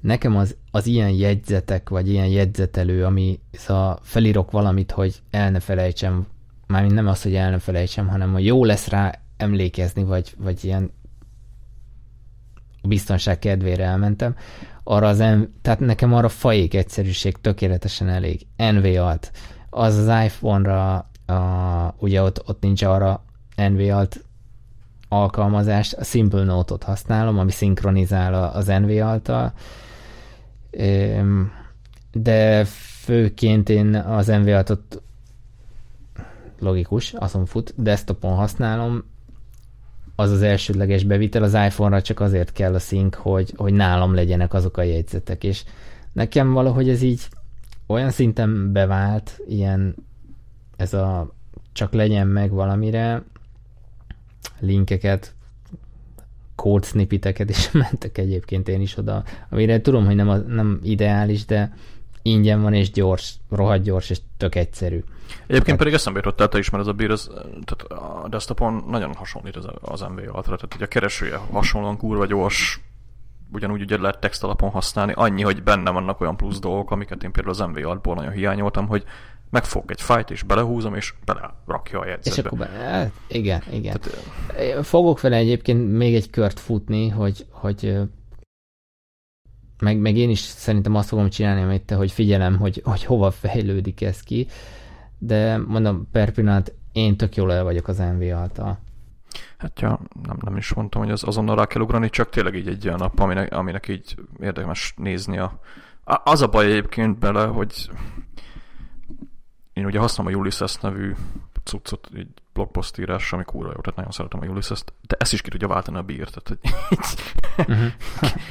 nekem az, az ilyen jegyzetek, vagy ilyen jegyzetelő, ami szóval felírok valamit, hogy el ne felejtsem, mármint nem az, hogy el nem felejtsem, hanem hogy jó lesz rá emlékezni, vagy, vagy ilyen biztonság kedvére elmentem. Arra az en... Tehát nekem arra fajék egyszerűség tökéletesen elég. nvALT. Az az iPhone-ra a, ugye ott, ott nincs arra nvALT alkalmazás. A Simple Note-ot használom, ami szinkronizál az nvALT-tal. De főként én az nvALT-ot logikus, azon fut, desktopon használom, az az elsődleges bevitel, az iPhone-ra csak azért kell a sync, hogy, hogy nálam legyenek azok a jegyzetek, és nekem valahogy ez így olyan szinten bevált, ilyen ez a csak legyen meg valamire, linkeket, code snippeteket is mentek egyébként én is oda, amire tudom, hogy nem, nem ideális, de ingyen van és gyors, rohadt gyors és tök egyszerű. Egyébként hát, pedig eszembe jutott el, te ismered a Bear, az, tehát a desktopon nagyon hasonlít az, az nvALT-ra, tehát hogy a keresője hasonlóan kurva gyors, ugyanúgy ugye lehet text alapon használni, annyi, hogy benne vannak olyan plusz dolgok, amiket én például az nvALT-ból nagyon hiányoltam, hogy megfog egy fájt, és belehúzom, és belerakja a jegyzetbe. És akkor be... hát, igen, igen. Tehát... fogok vele egyébként még egy kört futni, hogy, hogy meg, meg én is szerintem azt fogom csinálni, amit te, hogy figyelem, hogy, hogy hova fejlődik ez ki, de mondom, per pillanat, én tök jól el vagyok az nvALT-tal. Hát ja, nem, nem is mondtam, hogy az azonnal rá kell ugrani, csak tényleg így egy olyan nap, aminek, aminek így érdemes nézni. A... Az a baj egyébként bele, hogy én ugye használom a Ulysses nevű cuccot, egy blogpost írásra, ami kurva jó, tehát nagyon szeretem a Ulysses-t, de ezt is ki tudja váltani a Bear, tehát uh-huh.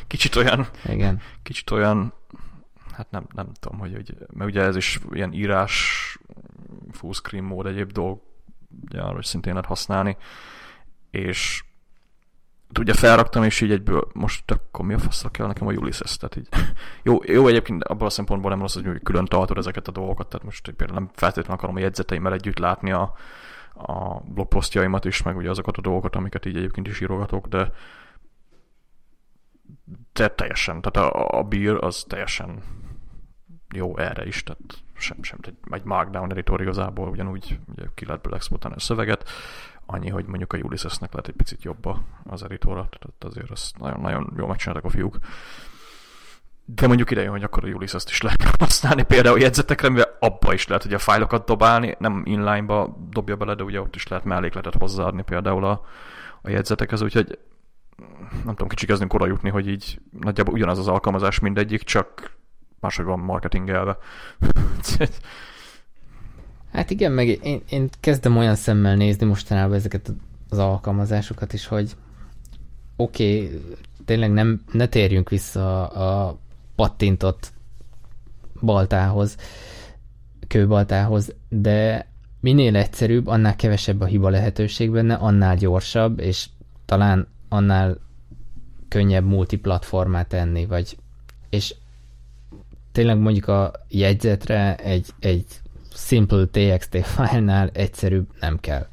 kicsit olyan, igen. kicsit olyan, hát nem, nem tudom, hogy, hogy, mert ugye ez is ilyen írás, full screen mód, egyéb dolg, ugye arra, hogy szintén lehet használni, és ugye felraktam, és így egyből most akkor mi a faszra kell nekem a Ulysses, tehát így jó, jó egyébként abban a szempontból nem rossz, hogy külön tartod ezeket a dolgokat, tehát most például nem feltétlenül akarom a jegyzeteimmel együtt látni a, a blogposztjaimat is, meg ugye azokat a dolgokat, amiket így egyébként is írogatok, de de teljesen, tehát a, a Bear az teljesen jó erre is, tehát sem, sem, egy markdown editor igazából ugyanúgy ugye ki lehet belőle exportálni a szöveget, annyi, hogy mondjuk a Ulysses-nek lehet egy picit jobb az editora, tehát azért azt nagyon, nagyon jól megcsináltak a fiúk. De mondjuk idejön, hogy akkor a Ulysses-t is lehet használni például jegyzetekre, mivel abba is lehet ugye a fájlokat dobálni, nem inline-ba dobja bele, de ugye ott is lehet mellékletet hozzáadni például a, a jegyzetekhez, úgyhogy nem tudom kicsigeznünk oda jutni, hogy így nagyjából ugyanaz az alkalmazás mindegyik, csak máshogy van marketingelve. Hát igen, meg én, én kezdem olyan szemmel nézni mostanában ezeket az alkalmazásokat is, hogy oké, okay, tényleg nem, ne térjünk vissza a pattintott baltához, kőbaltához, de minél egyszerűbb, annál kevesebb a hiba lehetőség benne, annál gyorsabb, és talán annál könnyebb multiplatformát tenni, vagy és tényleg mondjuk a jegyzetre egy, egy Simple té iksz té fájlnál egyszerűbb nem kell.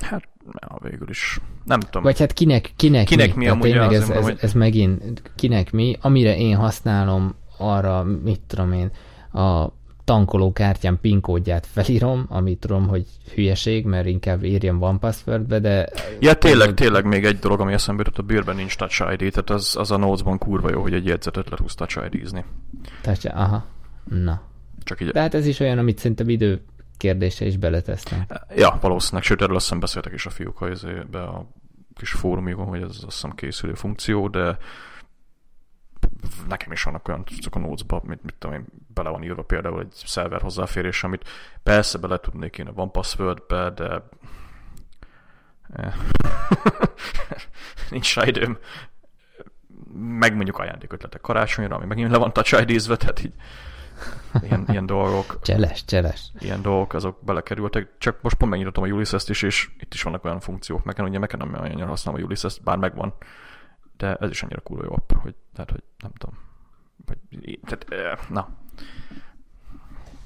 Hát, na, végül is. Nem tudom. Vagy hát kinek, kinek, kinek mi? mi hát tényleg ez, ez, ez megint kinek mi. Amire én használom, arra, mit tudom én, a tankolókártyám pinkódját felírom, amit tudom, hogy hülyeség, mert inkább írjam one passwordbe, de... Ja, tényleg, hogy... tényleg még egy dolog, ami eszembe jutott, a Bearben nincs Touch áj dí, tehát az, az a Notes-ban kurva jó, hogy egy jegyzetet le tudsz Touch áj dízni. Tehát, aha. Na. Csak így... De hát ez is olyan, amit szerintem idő kérdése is beletesznek. Ja, valószínűleg. Sőt, erről azt hiszem beszéltek is a fiúk a, be a kis fórumjukon, hogy ez azt hiszem készülő funkció, de nekem is vannak olyan csak a Notes-ba, mit, mit tudom én, bele van írva például egy szerver hozzáférés, amit persze bele tudnék én a One Password-be, de nincs rá időm. Meg mondjuk ajándékötletek karácsonyra, ami megint le van Touch áj dízve, tehát így ilyen, ilyen dolgok. Cseles, cseles. Ilyen dolgok, azok belekerültek. Csak most pont megnyitottam a Ulysses-t is, és itt is vannak olyan funkciók. Meken ugye meken nem olyan használom a Ulysses-t, bár megvan. De ez is annyira kurva jó app, hogy, tehát, hogy nem tudom. Vagy, tehát, na.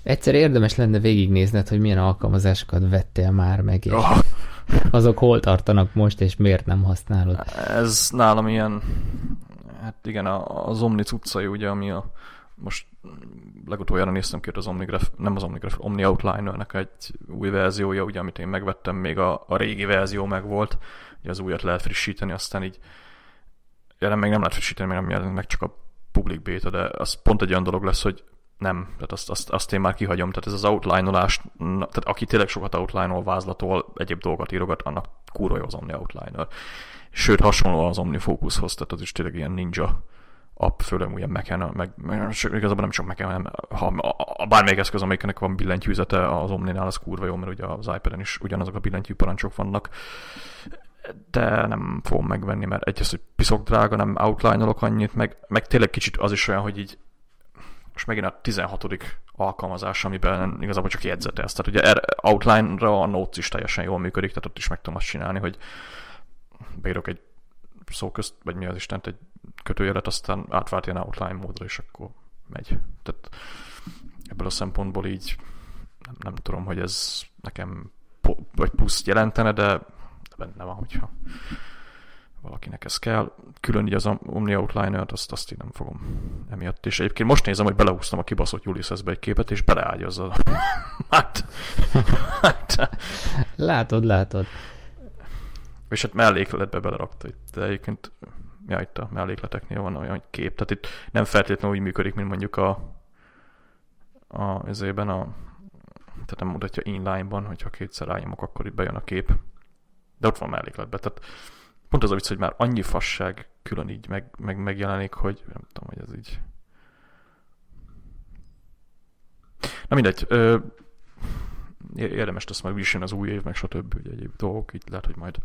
Egyszer érdemes lenne végignézned, hogy milyen alkalmazásokat vettél már meg, és oh. azok hol tartanak most, és miért nem használod. Ez nálam ilyen, hát igen, az Omni cuccai, ugye, ami a most legutoljára néztem ki, az Omni Graph, nem az Omni Graph, Omni Outlinernek egy új verziója, ugye, amit én megvettem, még a, a régi verzió megvolt, ugye az újat lehet frissíteni, aztán így, jelen még nem lehet frissíteni, még nem jelent meg csak a public beta, de az pont egy olyan dolog lesz, hogy nem, tehát azt, azt, azt én már kihagyom, tehát ez az outline-olás, tehát aki tényleg sokat outline-ol, vázlatol, egyéb dolgot írogat, annak kurva jó az Omni Outliner. Sőt, hasonló az Omni Focushoz, tehát az is tényleg ilyen ninja app, főleg ugye Mac-en, meg, meg igazából nem csak Mac-en, hanem ha, a, a bármelyik eszköz, amelyiknek van billentyűzete, az Omni-nál az kurva jó, mert ugye az iPad-en is ugyanazok a billentyű parancsok vannak, de nem fogom megvenni, mert egyrészt, hogy piszok drága, nem outline-olok annyit, meg, meg tényleg kicsit az is olyan, hogy így most megint a tizenhatodik alkalmazás, amiben igazából csak jegyzetelsz. Tehát ugye outline-ra a Notes is teljesen jól működik, tehát ott is meg tudom azt csinálni, hogy beírok egy szóközt, vagy mi az Istent, egy kötőjelet, aztán átvált ilyen outline módra, és akkor megy. Tehát ebből a szempontból így nem, nem tudom, hogy ez nekem po, vagy puszt jelentene, de benne van, hogyha valakinek ez kell. Külön így az Omni Outlinert, azt, azt így nem fogom emiatt. És egyébként most nézem, hogy belehúztam a kibaszott Ulyssesbe egy képet, és beleágyazza. Hát, hát. Látod, látod. És hát mellékletbe belerakta itt. De egyébként, ja, itt a mellékleteknél van olyan kép. Tehát itt nem feltétlenül úgy működik, mint mondjuk a a ezében a tehát nem mutatja inline-ban, hogyha kétszer rányomok, akkor itt bejön a kép. De ott van mellékletben. Tehát pont az a vicc, hogy már annyi fasság külön így meg, meg, megjelenik, hogy nem tudom, hogy ez így... Na mindegy. Ö, érdemes lesz majd vision az új év, meg stb. Ugye egyéb dolgok, így lehet, hogy majd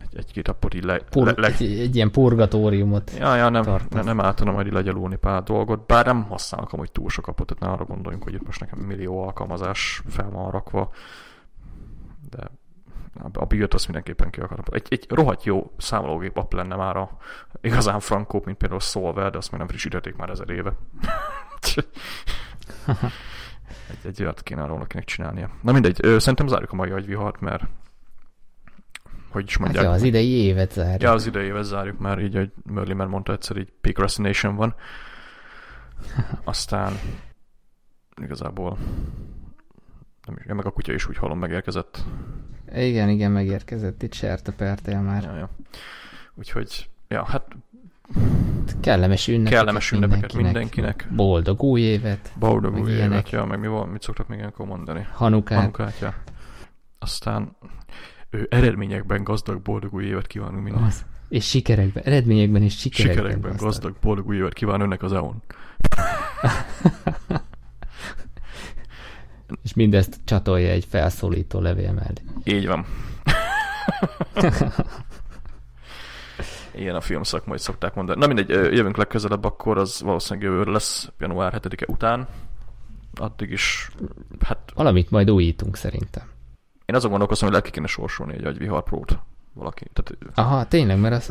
egy, egy-két appot így le... Por, le egy, egy ilyen purgatóriumot ja, ja, nem, ne, nem általán majd így legyelulni pár dolgot, bár nem használok amúgy túl sok appot, tehát nem arra gondoljunk, hogy itt most nekem millió alkalmazás fel van rakva, de... A bírt azt mindenképpen ki akarom. Egy, egy rohadt jó számológép app lenne már a igazán frankóbb, mint például a Solver, de azt még nem frissítették már ezer éve. egy, egy olyat kéne arról akinek csinálnia. Na mindegy, szerintem zárjuk a mai agyvihart, mert hogy is mondják. Hát ja, az idei évet zárjuk. Ja, az idei évet zárjuk, mert így, ahogy Mörlimer mondta egyszer, így procrastination van. Aztán igazából nem is, meg a kutya is úgy hallom megérkezett. Igen, igen, megérkezett itt sertepertél már. Ja, ja. Úgyhogy, ja, hát... Kellemes ünnepeket, kellemes ünnepeket mindenkinek. mindenkinek. Boldog új évet. Boldog új ilyenek. évet, ja, meg mi van, mit szoktak még ilyenkor mondani? Hanukát. Hanukát, ja. Aztán ő, eredményekben gazdag, boldog új évet kívánunk mindenki. És sikerekben, eredményekben és sikerekben, sikerekben gazdag. gazdag, boldog új évet kíván önnek az é o en. És mindezt csatolja egy felszólító levél mellé. Így van. Ilyen a filmszakmai szokták mondani. Na mindegy, jövünk legközelebb, akkor az valószínűleg jövőre lesz, január hetedike után. Addig is, hát... Valamit majd újítunk szerintem. Én azon gondolkozom, hogy le kéne sorsolni egy agyvihar prót valaki. Tehát... Aha, tényleg, mert az...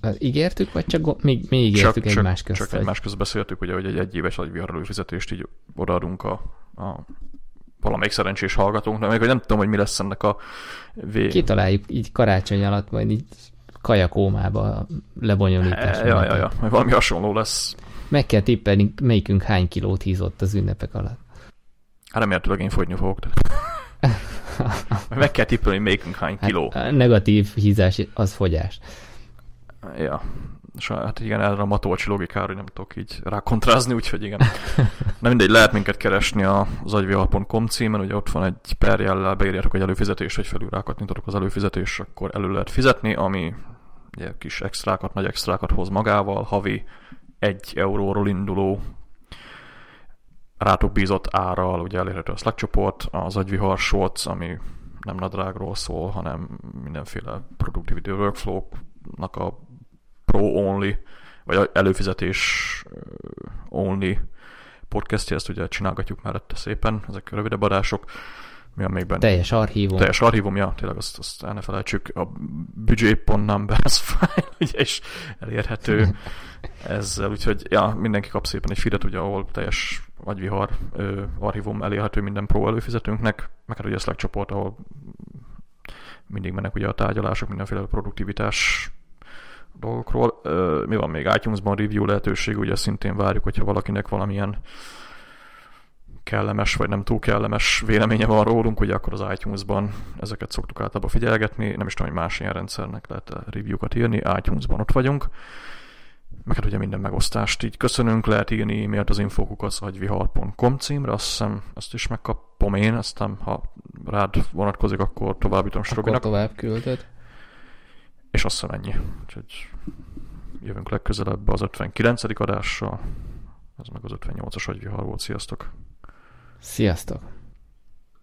az... Ígértük, vagy csak még, még ígértük egymás közt? Csak egymás közt beszéltük, ugye, hogy egy egyéves agyvihar előfizetést így odaadunk a, a valamelyik szerencsés hallgatónknak, még hogy nem tudom, hogy mi lesz ennek a vé... Kitaláljuk így karácsony alatt, majd így kajakómába lebonyolítás. E, ja, ja, ja, majd valami hasonló lesz. Meg kell tippelni, melyikünk hány kilót hízott az ünnepek alatt. Hát remélhetőleg én fogyni fogok, de... Meg kell tippelni, melyikünk hány kiló. Hát, negatív hízás az fogyás. Ja, hát igen, erre a matolcsi logikára, hogy nem tudok így rákontrázni, úgyhogy igen. Na mindegy, lehet minket keresni az agyvihar pont com címen, ugye ott van egy perjellel, beírjátok egy előfizetést, hogy felül rákattintotok az előfizetést, akkor elő lehet fizetni, ami ugye, kis extrákat, nagy extrákat hoz magával, havi egy euróról induló rátok bízott árral, ugye elérhető a Slack csoport, az agyvihar shorts, ami nem nadrágról szól, hanem mindenféle productivity workflow-nak a pro-only, vagy előfizetés-only podcastje, ezt ugye csinálgatjuk mellette szépen, ezek rövidebb adások. Mi van még benne? Teljes archívum. Teljes archívum, ja, tényleg azt, azt el ne felejtsük. A budget.numbers file, ugye, és elérhető ezzel, úgyhogy ja, mindenki kap szépen egy feedet, ugye, ahol teljes agyvihar ö, archívum elérhető minden pro előfizetőnknek, meg hát ugye a Slack csoport, ahol mindig mennek ugye a tárgyalások, mindenféle produktivitás dolgokról. Mi van még? iTunes-ban review lehetőség, ugye szintén várjuk, hogyha valakinek valamilyen kellemes, vagy nem túl kellemes véleménye van rólunk, ugye akkor az iTunes-ban ezeket szoktuk általában figyelgetni, nem is tudom, hogy más ilyen rendszernek lehet review-kat írni, iTunes-ban ott vagyunk. Meg hát ugye minden megosztást így köszönünk, lehet írni e-mailt az infókukac agyvihar pont com címre, azt hiszem ezt is megkapom én, aztán ha rád vonatkozik, akkor továbbítom Strobinak. Akkor tovább küldöd. És azt hiszem ennyi. Úgyhogy jövünk legközelebb az ötvenkilencedik adással, az meg az ötvennyolcas agyvihar volt. Sziasztok! Sziasztok!